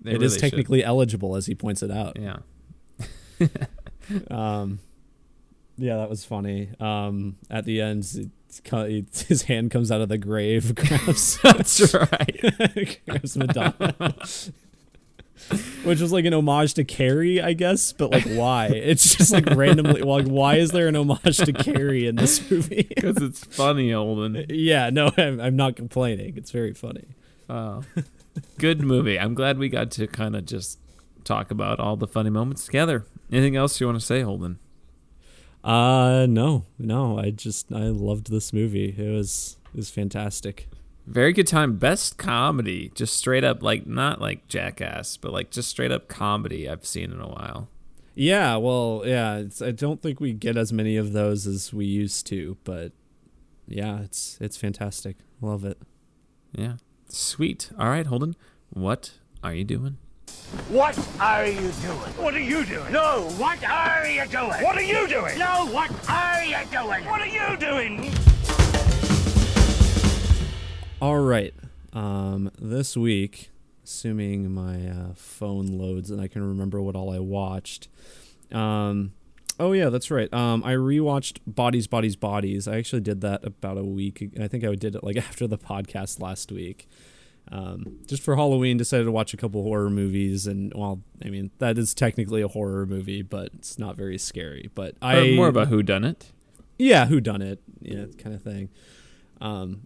They it really is technically should. Eligible, as he points it out. Yeah. um, yeah, that was funny. Um, at the end, it's, it's, his hand comes out of the grave. Grabs, That's right. Grabs Madonna. Which was like an homage to Carrie, I guess, but like why? It's just like randomly. Like, why is there an homage to Carrie in this movie? Because it's funny, Holden. Yeah, no, I'm, I'm not complaining. It's very funny. Oh, good movie. I'm glad we got to kind of just talk about all the funny moments together. Anything else you want to say, Holden? Uh, no, no. I just I loved this movie. It was it was fantastic. Very good time. Best comedy. Just straight up, like, not like Jackass, but like just straight up comedy I've seen in a while. Yeah, well, yeah. It's, I don't think we get as many of those as we used to, but yeah, it's it's fantastic. Love it. Yeah. Sweet. All right, Holden, what are you doing? What are you doing? What are you doing? No, what are you doing? What are you doing? No, what are you doing? What are you doing? All right, um, this week, assuming my uh, phone loads and I can remember what all I watched. Um, oh, yeah, that's right. Um, I rewatched Bodies, Bodies, Bodies. I actually did that about a week. I think I did it like after the podcast last week. Um, just for Halloween, decided to watch a couple horror movies. And, well, I mean, that is technically a horror movie, but it's not very scary. But I uh, more of a whodunit. Yeah, whodunit, yeah, kind of thing. Um,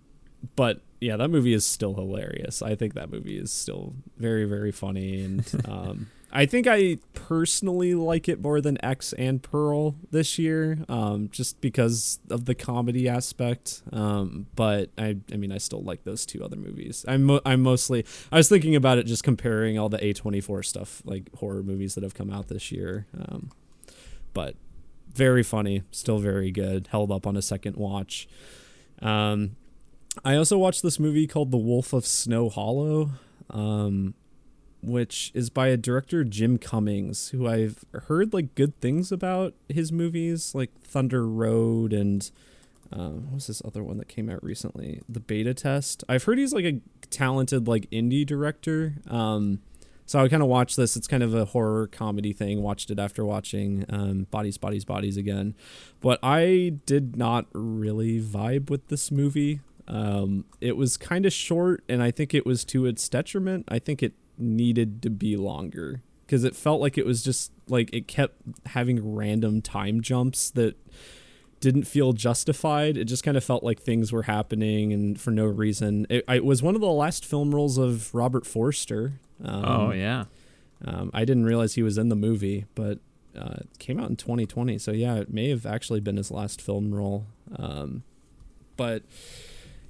but yeah, that movie is still hilarious. I think that movie is still very, very funny. And um, I think I personally like it more than X and Pearl this year, um, just because of the comedy aspect. Um, but I, I mean, I still like those two other movies. I'm, mo- I'm mostly, I was thinking about it, just comparing all the A twenty-four stuff, like horror movies that have come out this year. Um, but very funny, still very good, held up on a second watch. Um, I also watched this movie called The Wolf of Snow Hollow, um, which is by a director, Jim Cummings, who I've heard like good things about his movies, like Thunder Road and um, what was this other one that came out recently? The Beta Test. I've heard he's like a talented like indie director. Um, so I kind of watched this. It's kind of a horror comedy thing. Watched it after watching um, Bodies, Bodies, Bodies again. But I did not really vibe with this movie. Um, it was kind of short, and I think it was to its detriment. I think it needed to be longer because it felt like it was just like it kept having random time jumps that didn't feel justified. It just kind of felt like things were happening and for no reason. It, it was one of the last film roles of Robert Forster. Um, oh, yeah. Um, I didn't realize he was in the movie, but uh, it came out in twenty twenty. So, yeah, it may have actually been his last film role. Um, but...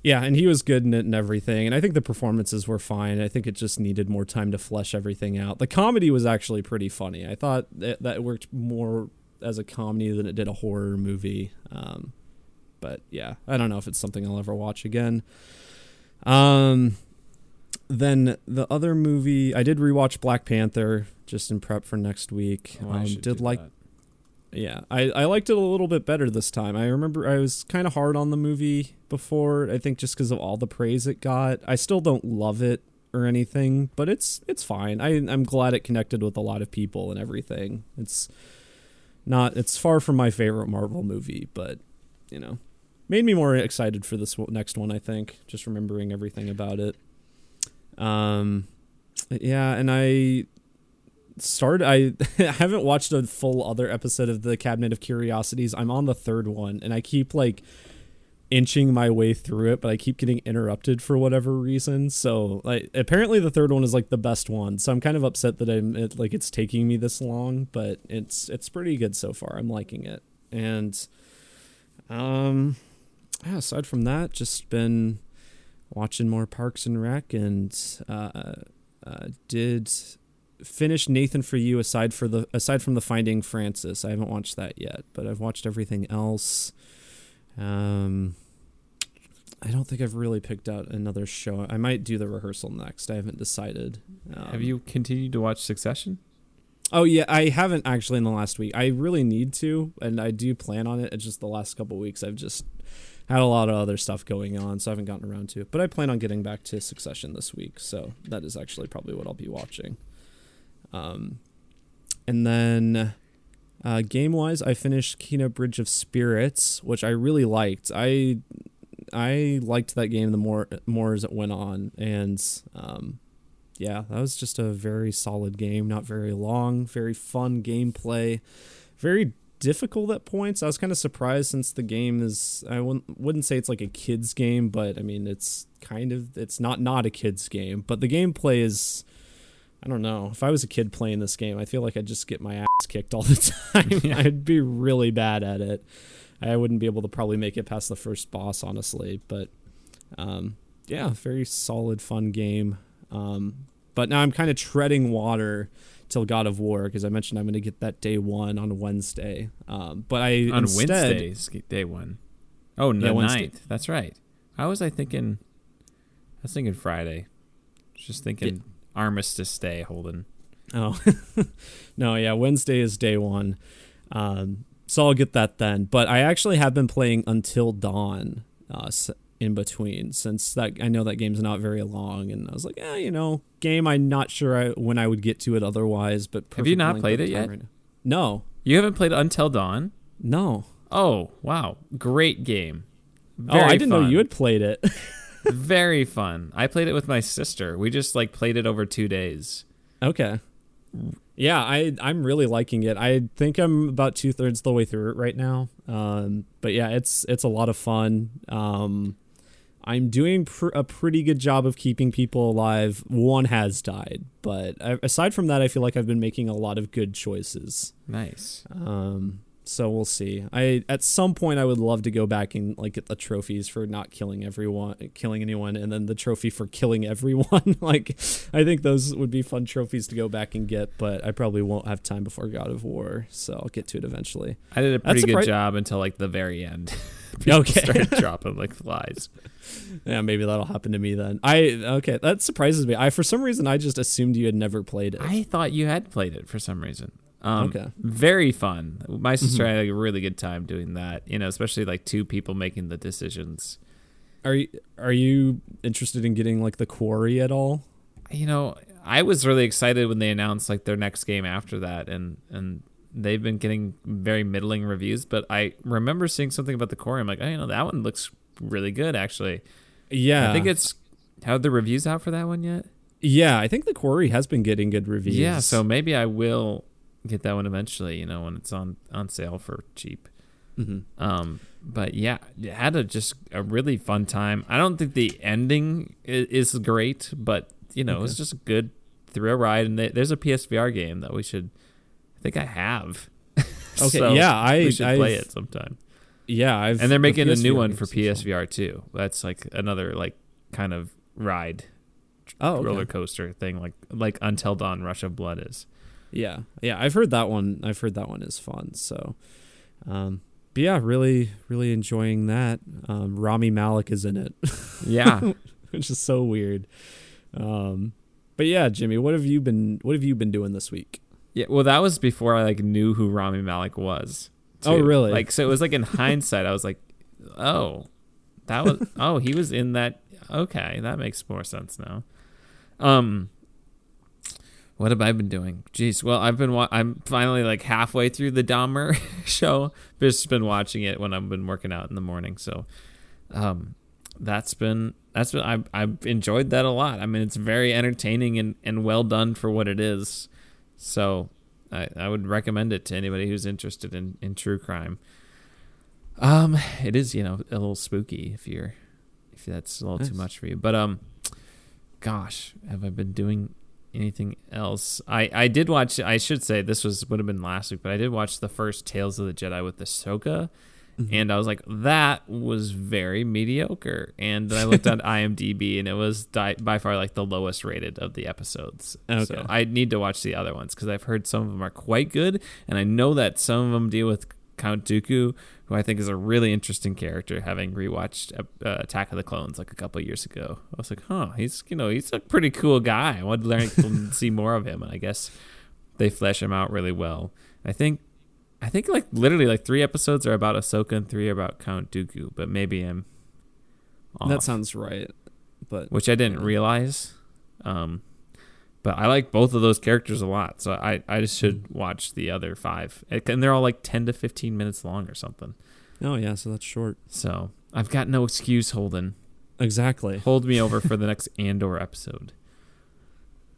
Yeah, and he was good in it and everything. And I think the performances were fine. I think it just needed more time to flesh everything out. The comedy was actually pretty funny. I thought that, that worked more as a comedy than it did a horror movie. Um, but yeah, I don't know if it's something I'll ever watch again. Um, then the other movie, I did rewatch Black Panther just in prep for next week. Oh, I um, did like. That. Yeah, I, I liked it a little bit better this time. I remember I was kind of hard on the movie before, I think just because of all the praise it got. I still don't love it or anything, but it's it's fine. I, I'm glad it connected with a lot of people and everything. It's not, it's far from my favorite Marvel movie, but, you know, made me more excited for this next one, I think, just remembering everything about it. Um, yeah, and I... Start. I haven't watched a full other episode of the Cabinet of Curiosities. I'm on the third one, and I keep like inching my way through it, but I keep getting interrupted for whatever reason. So, like, apparently the third one is like the best one. So I'm kind of upset that I'm it, like it's taking me this long, but it's it's pretty good so far. I'm liking it, and um, yeah, aside from that, just been watching more Parks and Rec, and uh, uh did. Finished Nathan For You aside for the aside from the Finding Francis. I haven't watched that yet, but I've watched everything else. Um, I don't think I've really picked out another show. I might do The Rehearsal next. I haven't decided. Um, Have you continued to watch Succession? Oh yeah, I haven't actually in the last week. I really need to, and I do plan on it. It's just the last couple of weeks I've just had a lot of other stuff going on, so I haven't gotten around to it. But I plan on getting back to Succession this week, so that is actually probably what I'll be watching. Um, and then, uh, game wise, I finished Kena Bridge of Spirits, which I really liked. I, I liked that game the more, more as it went on. And, um, yeah, that was just a very solid game. Not very long, very fun gameplay, very difficult at points. I was kind of surprised since the game is, I wouldn't, wouldn't say it's like a kid's game, but I mean, it's kind of, it's not, not a kid's game, but the gameplay is, I don't know. If I was a kid playing this game, I feel like I'd just get my ass kicked all the time. Yeah. I'd be really bad at it. I wouldn't be able to probably make it past the first boss, honestly. But um, yeah, very solid, fun game. Um, but now I'm kind of treading water till God of War, because I mentioned I'm going to get that day one on Wednesday. Um, but I on instead, Wednesday's day one. Oh, no, yeah, ninth. That's right. How was I thinking? I was thinking Friday. Just thinking. Yeah. Armistice Day, Holden. Oh, no, yeah, Wednesday is day one. Um, so I'll get that then. But I actually have been playing Until Dawn uh, in between, since that I know that game's not very long. And I was like, eh, you know, game, I'm not sure I, when I would get to it otherwise. But have you not played it yet? Right, no. You haven't played Until Dawn? No. Oh, wow. Great game. Very oh, I didn't fun. know you had played it. Very fun. I played it with my sister. We just like played it over two days. Okay. Yeah, I, I'm really liking it. I think I'm about two thirds of the way through it right now. Um, but yeah, it's it's a lot of fun. Um, I'm doing pr- a pretty good job of keeping people alive. One has died, but I, aside from that, I feel like I've been making a lot of good choices. Nice. Um, so we'll see. I at some point I would love to go back and like get the trophies for not killing everyone, killing anyone, and then the trophy for killing everyone. Like, I think those would be fun trophies to go back and get, but I probably won't have time before God of War, so I'll get to it eventually. I did a pretty That's good a pri- job until like the very end. People okay. started dropping like flies. Yeah, maybe that'll happen to me then. I okay, that surprises me. I for some reason I just assumed you had never played it. I thought you had played it for some reason. Um, okay. Very fun. My sister mm-hmm. had a really good time doing that. You know, especially like two people making the decisions. Are you are you interested in getting like the Quarry at all? You know, I was really excited when they announced like their next game after that, and and. They've been getting very middling reviews, but I remember seeing something about the Quarry. I'm like, oh, you know, that one looks really good, actually. Yeah. I think it's... Have the reviews out for that one yet? Yeah, I think the Quarry has been getting good reviews. Yeah, so maybe I will get that one eventually, you know, when it's on, on sale for cheap. Mm-hmm. Um, but yeah, it had a, just a really fun time. I don't think the ending is, is great, but, you know, okay. It's just a good thrill ride. And they, there's a P S V R game that we should... I think I have. Okay, so yeah, I we should I've, play it sometime. Yeah, I've and they're making the a new one for P S V R too. That's like another like kind of ride, oh, okay. roller coaster thing, like like Until Dawn: Rush of Blood is. Yeah, yeah, I've heard that one. I've heard that one is fun. So, um, but yeah, really, really enjoying that. Um, Rami Malek is in it. Yeah, which is so weird. Um, but yeah, Jimmy, what have you been? What have you been doing this week? Yeah, well, that was before I like knew who Rami Malek was. Too. Oh, really? Like, so it was like in hindsight, I was like, oh, that was oh, he was in that. Okay, that makes more sense now. Um, what have I been doing? Jeez, well, I've been wa- I'm finally like halfway through the Dahmer show. Just been watching it when I've been working out in the morning. So, um, that's been that's been I I've enjoyed that a lot. I mean, it's very entertaining and, and well done for what it is. So I, I would recommend it to anybody who's interested in, in true crime. Um, it is, you know, a little spooky if you're, if that's a little nice. Too much for you, but, um, gosh, have I been doing anything else? I, I did watch, I should say this was, would have been last week, but I did watch the first Tales of the Jedi with Ahsoka. Mm-hmm. And I was like, that was very mediocre. And then I looked on IMDb, and it was di- by far like the lowest rated of the episodes. Okay. So I need to watch the other ones because I've heard some of them are quite good, and I know that some of them deal with Count Dooku, who I think is a really interesting character. Having rewatched uh, Attack of the Clones like a couple of years ago, I was like, huh, he's you know he's a pretty cool guy. I wanted to learn to see more of him, and I guess they flesh him out really well. I think. I think like literally like three episodes are about Ahsoka and three are about Count Dooku, but maybe I'm off. That sounds right. But which I didn't realize. Um, but I like both of those characters a lot, so I, I just should watch the other five. And they're all like ten to fifteen minutes long or something. Oh, yeah, so that's short. So I've got no excuse, Holden. Exactly. Hold me over for the next Andor episode.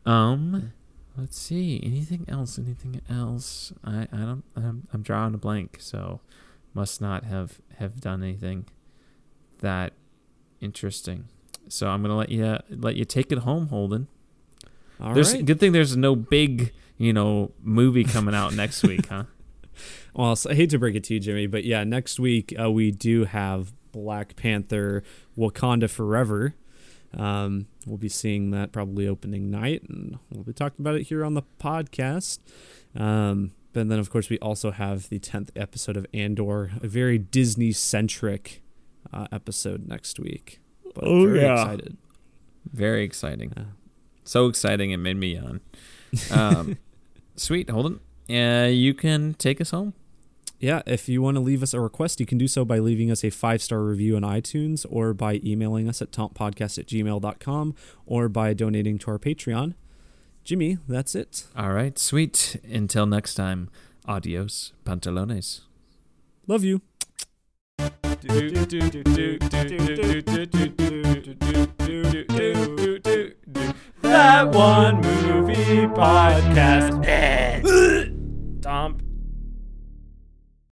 Um... Let's see. Anything else? Anything else? I, I don't. I'm, I'm drawing a blank. So, must not have, have done anything that interesting. So I'm gonna let you let you take it home, Holden. All there's, right. Good thing there's no big you know movie coming out next week, huh? Well, so I hate to break it to you, Jimmy, but yeah, next week uh, we do have Black Panther: Wakanda Forever. Um, we'll be seeing that probably opening night, and we'll be talking about it here on the podcast. Um, but then, of course, we also have the tenth episode of Andor, a very Disney-centric uh, episode next week. But oh, very yeah. excited. Very exciting. Yeah. So exciting it made me yawn. Um, sweet, Holden. Uh, you can take us home. Yeah, if you want to leave us a request, you can do so by leaving us a five-star review on iTunes or by emailing us at tomp podcast at gmail dot com or by donating to our Patreon. Jimmy, that's it. All right, sweet. Until next time, adios, pantalones. Love you. That One Movie Podcast. Tomp.